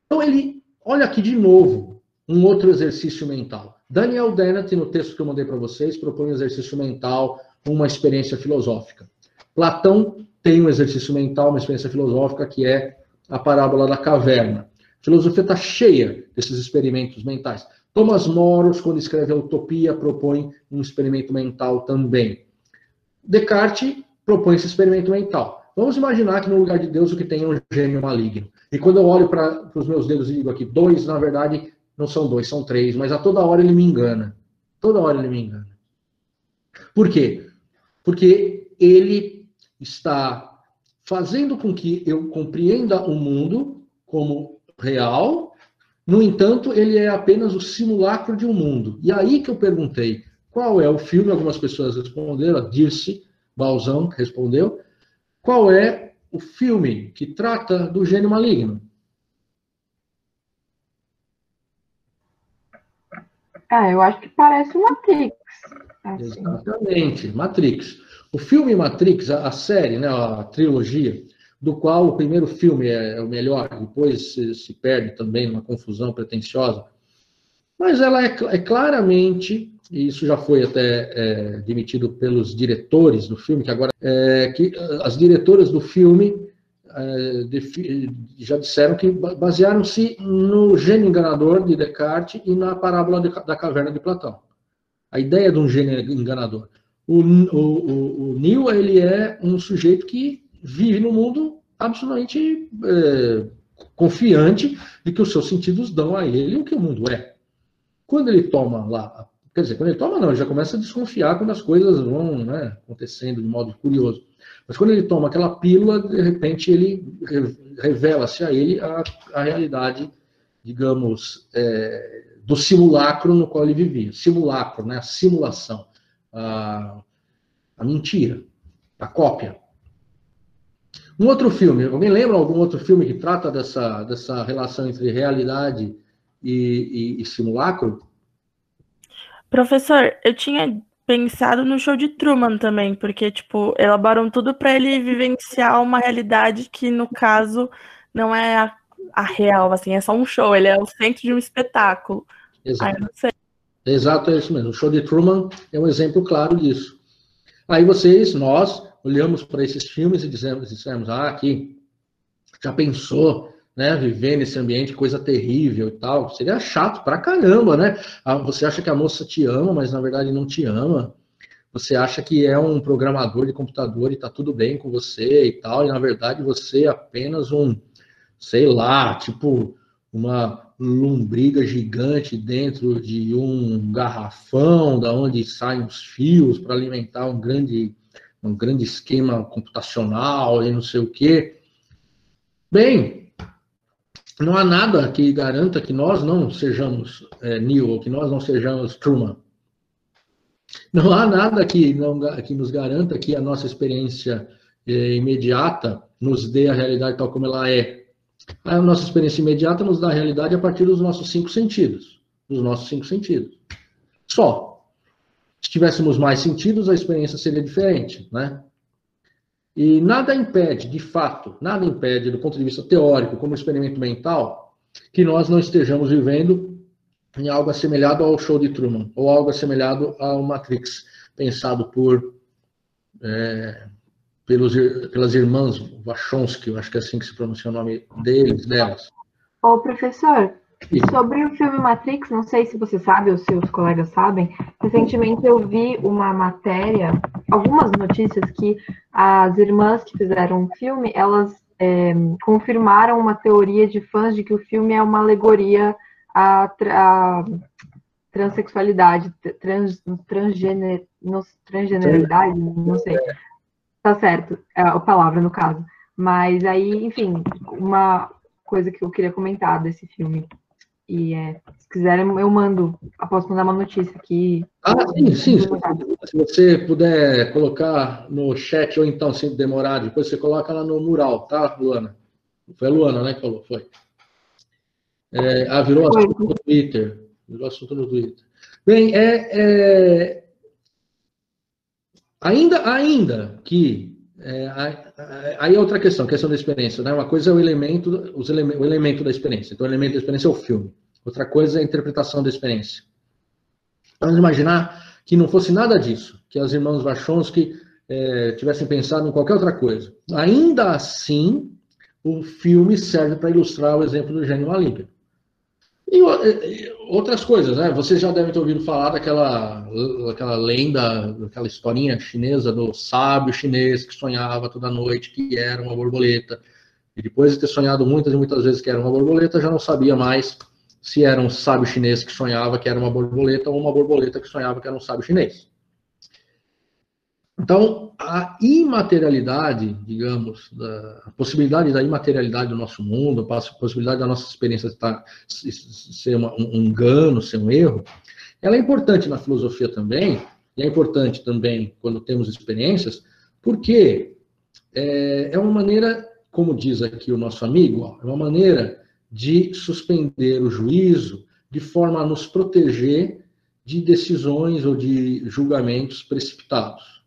Então ele, olha aqui de novo, um outro exercício mental. Daniel Dennett, no texto que eu mandei para vocês, propõe um exercício mental, uma experiência filosófica. Platão tem um exercício mental, uma experiência filosófica, que é a parábola da caverna. A filosofia está cheia desses experimentos mentais. Thomas Moros, quando escreve a Utopia, propõe um experimento mental também. Descartes propõe esse experimento mental. Vamos imaginar que no lugar de Deus o que tem é um gênio maligno. E quando eu olho para os meus dedos e digo aqui, dois, na verdade, não são dois, são três, mas a toda hora ele me engana. Toda hora ele me engana. Por quê? Porque ele está fazendo com que eu compreenda o mundo como real, no entanto, ele é apenas o simulacro de um mundo. E aí que eu perguntei, qual é o filme? Algumas pessoas responderam, a Dirce Balzão respondeu, qual é o filme que trata do gênio maligno? Ah, eu acho que parece Matrix. Assim. Exatamente, Matrix. O filme Matrix, a série, né, a trilogia, do qual o primeiro filme é o melhor, depois se perde também numa confusão pretensiosa. Mas ela é, é claramente, e isso já foi até é, admitido pelos diretores do filme, que agora é, que as diretoras do filme é, de, já disseram que basearam-se no gênio enganador de Descartes e na parábola de, da caverna de Platão. A ideia de um gênio enganador. O, o, o Neo, ele é um sujeito que vive no mundo absolutamente é, confiante de que os seus sentidos dão a ele o que o mundo é. Quando ele toma lá, quer dizer, quando ele toma não, ele já começa a desconfiar quando as coisas vão, né, acontecendo de modo curioso. Mas quando ele toma aquela pílula, de repente ele revela-se a ele a, a realidade, digamos, é, do simulacro no qual ele vivia. Simulacro, né, a simulação, a, a mentira, a cópia. Um outro filme, alguém lembra algum outro filme que trata dessa, dessa relação entre realidade e, e, e simulacro? Professor, eu tinha pensado no Show de Truman também, porque, tipo, elaboram tudo para ele vivenciar uma realidade que, no caso, não é a, a real, assim, é só um show, ele é o centro de um espetáculo. Exato. Aí, não sei. Exato, é isso mesmo. O Show de Truman é um exemplo claro disso. Aí vocês, nós... olhamos para esses filmes e dizemos, dizemos, ah, aqui, já pensou, né, viver nesse ambiente, coisa terrível e tal, seria chato pra caramba, né? Você acha que a moça te ama, mas na verdade não te ama, você acha que é um programador de computador e tá tudo bem com você e tal, e na verdade você é apenas um, sei lá, tipo, uma lombriga gigante dentro de um garrafão, da onde saem os fios para alimentar um grande... um grande esquema computacional e não sei o quê. Bem, não há nada que garanta que nós não sejamos é, Neo, ou que nós não sejamos Truman. Não há nada que, não, que nos garanta que a nossa experiência é, imediata nos dê a realidade tal como ela é. A nossa experiência imediata nos dá a realidade a partir dos nossos cinco sentidos. Dos nossos cinco sentidos. Só. Se tivéssemos mais sentidos, a experiência seria diferente, né? E nada impede, de fato, nada impede, do ponto de vista teórico, como experimento mental, que nós não estejamos vivendo em algo assemelhado ao Show de Truman, ou algo assemelhado ao Matrix, pensado por, é, pelos, pelas irmãs Wachowski, eu acho que é assim que se pronuncia o nome deles, delas. Ô, professor... Sobre o filme Matrix, não sei se você sabe ou se os colegas sabem, recentemente eu vi uma matéria, algumas notícias que as irmãs que fizeram o filme, elas é, confirmaram uma teoria de fãs de que o filme é uma alegoria à, à transexualidade, trans, transgener, transgeneridade, não sei, tá certo, é a palavra no caso, mas aí, enfim, uma coisa que eu queria comentar desse filme. E é, se quiserem, eu mando. Eu posso mandar uma notícia aqui. Ah, sim, sim. Se você puder colocar no chat, ou então, se demorar, depois você coloca lá no mural, tá, Luana? Foi a Luana, né, que falou? Foi. É, ah, virou Foi. assunto no Twitter. Virou assunto no Twitter. Bem, é... é... Ainda, ainda que... É, aí é outra questão, questão da experiência, né? Uma coisa é o elemento, os eleme, o elemento da experiência. Então, o elemento da experiência é o filme. Outra coisa é a interpretação da experiência. Vamos imaginar que não fosse nada disso, que as irmãs Wachowski é, tivessem pensado em qualquer outra coisa. Ainda assim, o filme serve para ilustrar o exemplo do gênio maligno. E outras coisas, né? Vocês já devem ter ouvido falar daquela, daquela lenda, daquela historinha chinesa do sábio chinês que sonhava toda noite que era uma borboleta. E depois de ter sonhado muitas e muitas vezes que era uma borboleta, já não sabia mais se era um sábio chinês que sonhava que era uma borboleta ou uma borboleta que sonhava que era um sábio chinês. Então, a imaterialidade, digamos, a possibilidade da imaterialidade do nosso mundo, a possibilidade da nossa experiência estar, ser uma, um engano, ser um erro, ela é importante na filosofia também, e é importante também quando temos experiências, porque é, é uma maneira, como diz aqui o nosso amigo, ó, é uma maneira de suspender o juízo de forma a nos proteger de decisões ou de julgamentos precipitados.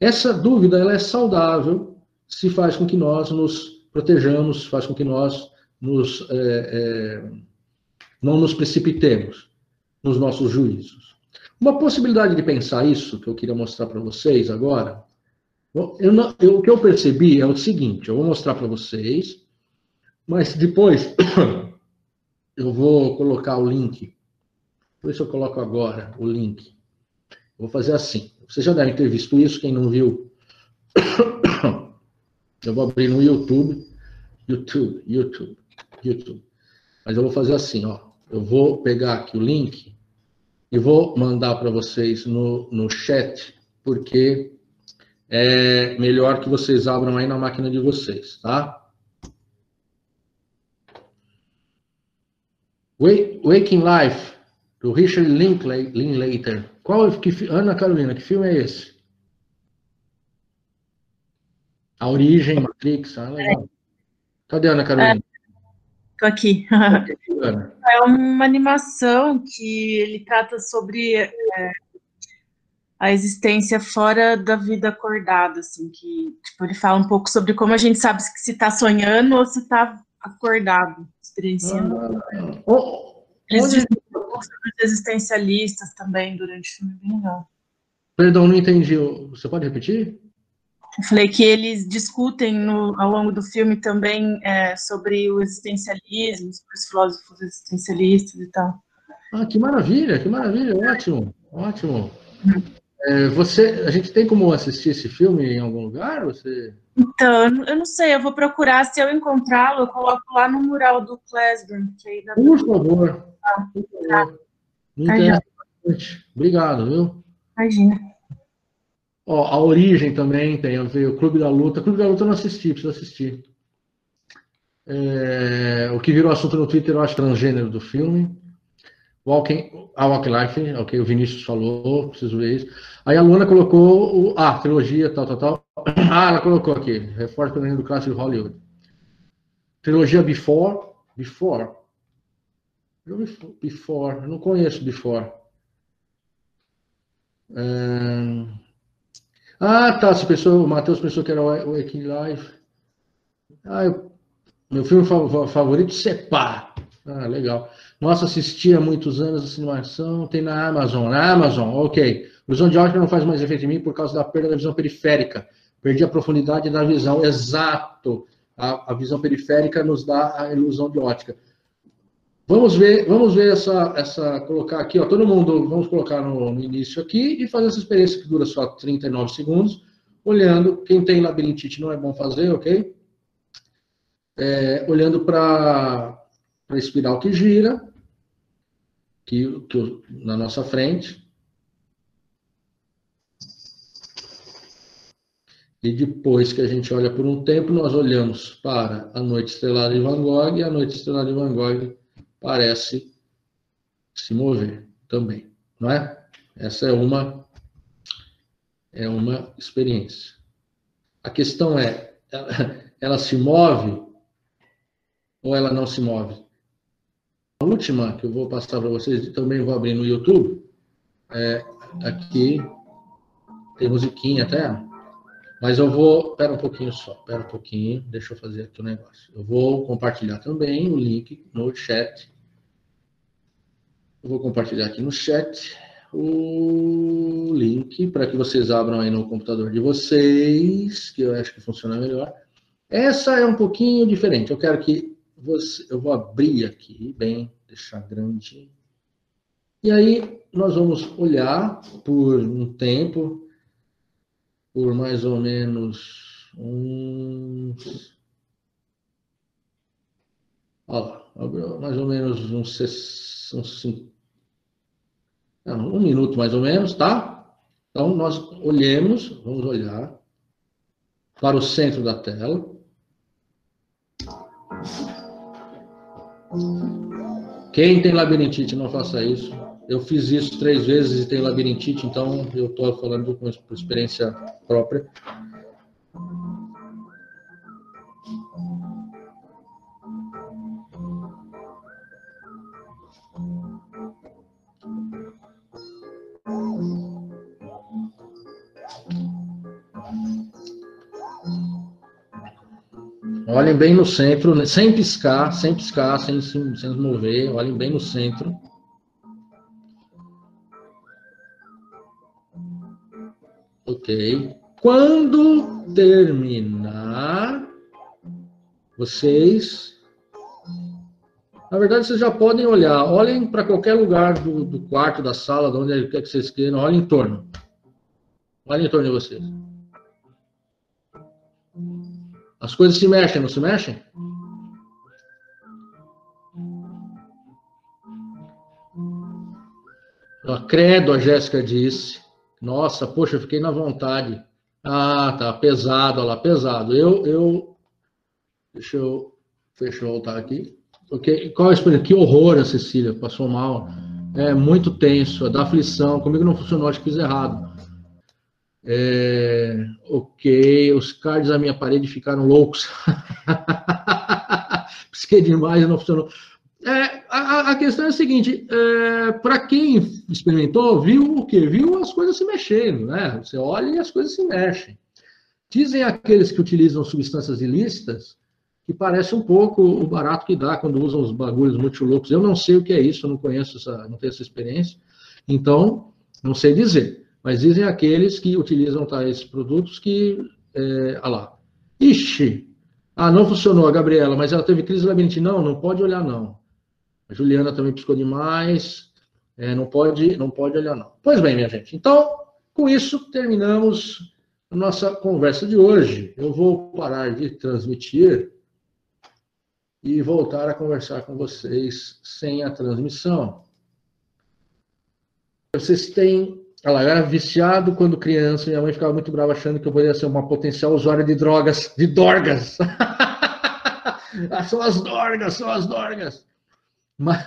Essa dúvida ela é saudável se faz com que nós nos protejamos, faz com que nós nos, é, é, não nos precipitemos nos nossos juízos. Uma possibilidade de pensar isso, que eu queria mostrar para vocês agora, eu não, eu, o que eu percebi é o seguinte, eu vou mostrar para vocês, mas depois eu vou colocar o link, por isso eu coloco agora o link. Vou fazer assim. Vocês já devem ter visto isso, quem não viu. Eu vou abrir no YouTube. YouTube, YouTube, YouTube. Mas eu vou fazer assim, ó. Eu vou pegar aqui o link e vou mandar para vocês no, no chat, porque é melhor que vocês abram aí na máquina de vocês, tá? Waking Life, do Richard Linklater. Qual, que, Ana Carolina, que filme é esse? A Origem, Matrix. Ah, legal. Cadê a Ana Carolina? Estou aqui. É uma animação que ele trata sobre é, a existência fora da vida acordada, assim, que tipo, ele fala um pouco sobre como a gente sabe se está sonhando ou se está acordado, experienciando. Ah, oh, onde... existencialistas também durante o filme, não. Perdão, não entendi. Você pode repetir? Eu falei que eles discutem no, ao longo do filme também é, sobre o existencialismo, sobre os filósofos existencialistas e tal. Ah, que maravilha, que maravilha, ótimo, ótimo. É, você, a gente tem como assistir esse filme em algum lugar? Você... Então, eu não sei, eu vou procurar, se eu encontrá-lo, eu coloco lá no mural do Classroom. Que aí dá Por pra... favor. Me interessa bastante. Obrigado, viu? Imagina. Ó, a Origem também tem, eu vi o Clube da Luta. O Clube da Luta eu não assisti, preciso assistir. É, o que virou assunto no Twitter, eu acho, transgênero do filme. Walking, a Walking Life, ok, o Vinícius falou, preciso ver isso. Aí a Luana colocou a ah, trilogia, tal, tal, tal. Ah, ela colocou aqui, reforço pelo do clássico de Hollywood. Trilogia Before, Before. Before, eu não conheço Before. É... Ah, tá, pessoa, o Matheus pensou que era o Waking Life. Ah, eu... Meu filme favorito, Sepá. Ah, legal. Nossa, assistia há muitos anos essa animação, tem na Amazon. Na Amazon, ok. A visão de ótica não faz mais efeito em mim por causa da perda da visão periférica. Perdi a profundidade da visão. Exato. A, a visão periférica nos dá a ilusão de ótica. Vamos ver, vamos ver essa, essa, colocar aqui, ó, todo mundo, vamos colocar no, no início aqui e fazer essa experiência que dura só trinta e nove segundos, olhando, quem tem labirintite não é bom fazer, ok? É, olhando para a espiral que gira, que, que, na nossa frente. E depois que a gente olha por um tempo, nós olhamos para a Noite Estrelada de Van Gogh e a Noite Estrelada de Van Gogh parece se mover também, não é? Essa é uma, é uma experiência. A questão é, ela, ela se move ou ela não se move? A última que eu vou passar para vocês, e também vou abrir no YouTube, é, aqui, tem musiquinha até, mas eu vou, espera um pouquinho só, espera um pouquinho, deixa eu fazer aqui o negócio. Eu vou compartilhar também o link no chat. Eu vou compartilhar aqui no chat o link para que vocês abram aí no computador de vocês, que eu acho que funciona melhor. Essa é um pouquinho diferente, eu quero que você, eu vou abrir aqui, bem, deixar grande. E aí nós vamos olhar por um tempo, por mais ou menos uns... Olha lá, mais ou menos uns... uns... Não, um minuto mais ou menos, tá? Então, nós olhemos, vamos olhar para o centro da tela. Quem tem labirintite, não faça isso. Eu fiz isso três vezes e tenho labirintite, então eu estou falando com experiência própria. Olhem bem no centro, né? Sem piscar, sem piscar, sem se mover, olhem bem no centro. Ok. Quando terminar, vocês... Na verdade, vocês já podem olhar. Olhem para qualquer lugar do, do quarto, da sala, de onde quer que vocês queiram. Olhem em torno. Olhem em torno de vocês. As coisas se mexem, não se mexem? Eu credo, a Jéssica disse. Nossa, poxa, eu fiquei na vontade. Ah, tá pesado, olha lá, pesado. Eu, eu... Deixa eu... Deixa eu voltar aqui. Okay. Qual a experiência? Que horror, a Cecília, passou mal. É muito tenso, é da aflição. Comigo não funcionou, acho que fiz errado. É, ok, os cards da minha parede ficaram loucos. Pisquei demais, não funcionou. É, a, a questão é a seguinte, é, para quem experimentou, viu o quê? Viu as coisas se mexendo, né? Você olha e as coisas se mexem. Dizem aqueles que utilizam substâncias ilícitas que parece um pouco o barato que dá quando usam os bagulhos muito loucos. Eu não sei o que é isso, eu não conheço, essa, não tenho essa experiência, então não sei dizer. Mas dizem aqueles que utilizam tais produtos que... É, ah lá. Ixi! Ah, não funcionou a Gabriela, mas ela teve crise labirintite. Não, não pode olhar, não. A Juliana também piscou demais. É, não pode, não pode olhar, não. Pois bem, minha gente. Então, com isso, terminamos a nossa conversa de hoje. Eu vou parar de transmitir e voltar a conversar com vocês sem a transmissão. Vocês têm... Ela era viciado quando criança, minha mãe ficava muito brava achando que eu poderia ser uma potencial usuária de drogas, de dorgas. São as dorgas, são as dorgas. Mas...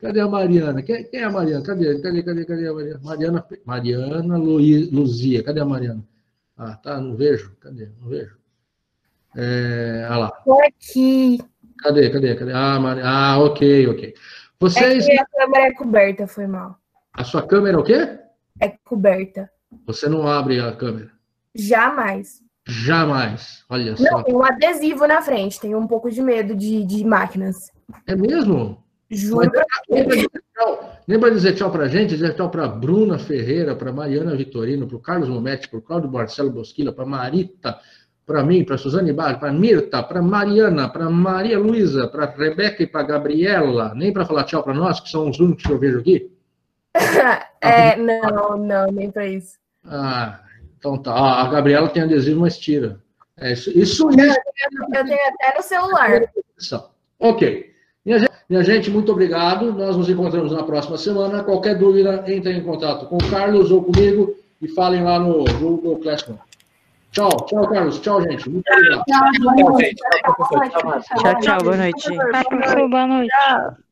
Cadê a Mariana? Quem é a Mariana? Cadê? Cadê, cadê, cadê a Mariana? Mariana, Mariana Luiz, Luzia. Cadê a Mariana? Ah, tá, não vejo. Cadê? Não vejo. É, ah lá. Tô aqui. Cadê, cadê, cadê? Ah, Mari... ah ok, ok. Vocês... É que a câmera é coberta, foi mal. A sua câmera é o quê? É coberta. Você não abre a câmera? Jamais. Jamais. Olha não, só. Tem um adesivo na frente. Tenho um pouco de medo de, de máquinas. É mesmo? Juro. Lembra de dizer tchau pra gente? Dizer tchau pra Bruna Ferreira, pra Mariana Vitorino, pro Carlos Momete, pro Claudio Marcelo Bosquilla, pra Marita, pra mim, pra Suzane Bar, pra Mirta, pra Mariana, pra Maria Luísa, pra Rebeca e pra Gabriela. Nem pra falar tchau pra nós, que são os únicos que eu vejo aqui. É, não, não, nem para isso. Ah, então tá. Ah, a Gabriela tem adesivo, mas tira. É, isso, isso, isso. Eu tenho até no celular. Ok. Minha gente, minha gente, muito obrigado. Nós nos encontramos na próxima semana. Qualquer dúvida, entrem em contato com o Carlos ou comigo e falem lá no Google Classroom. Tchau, tchau, Carlos. Tchau, gente. Muito obrigado. Tchau, tchau, boa noite. Tchau, tchau, boa noite. Boa noite.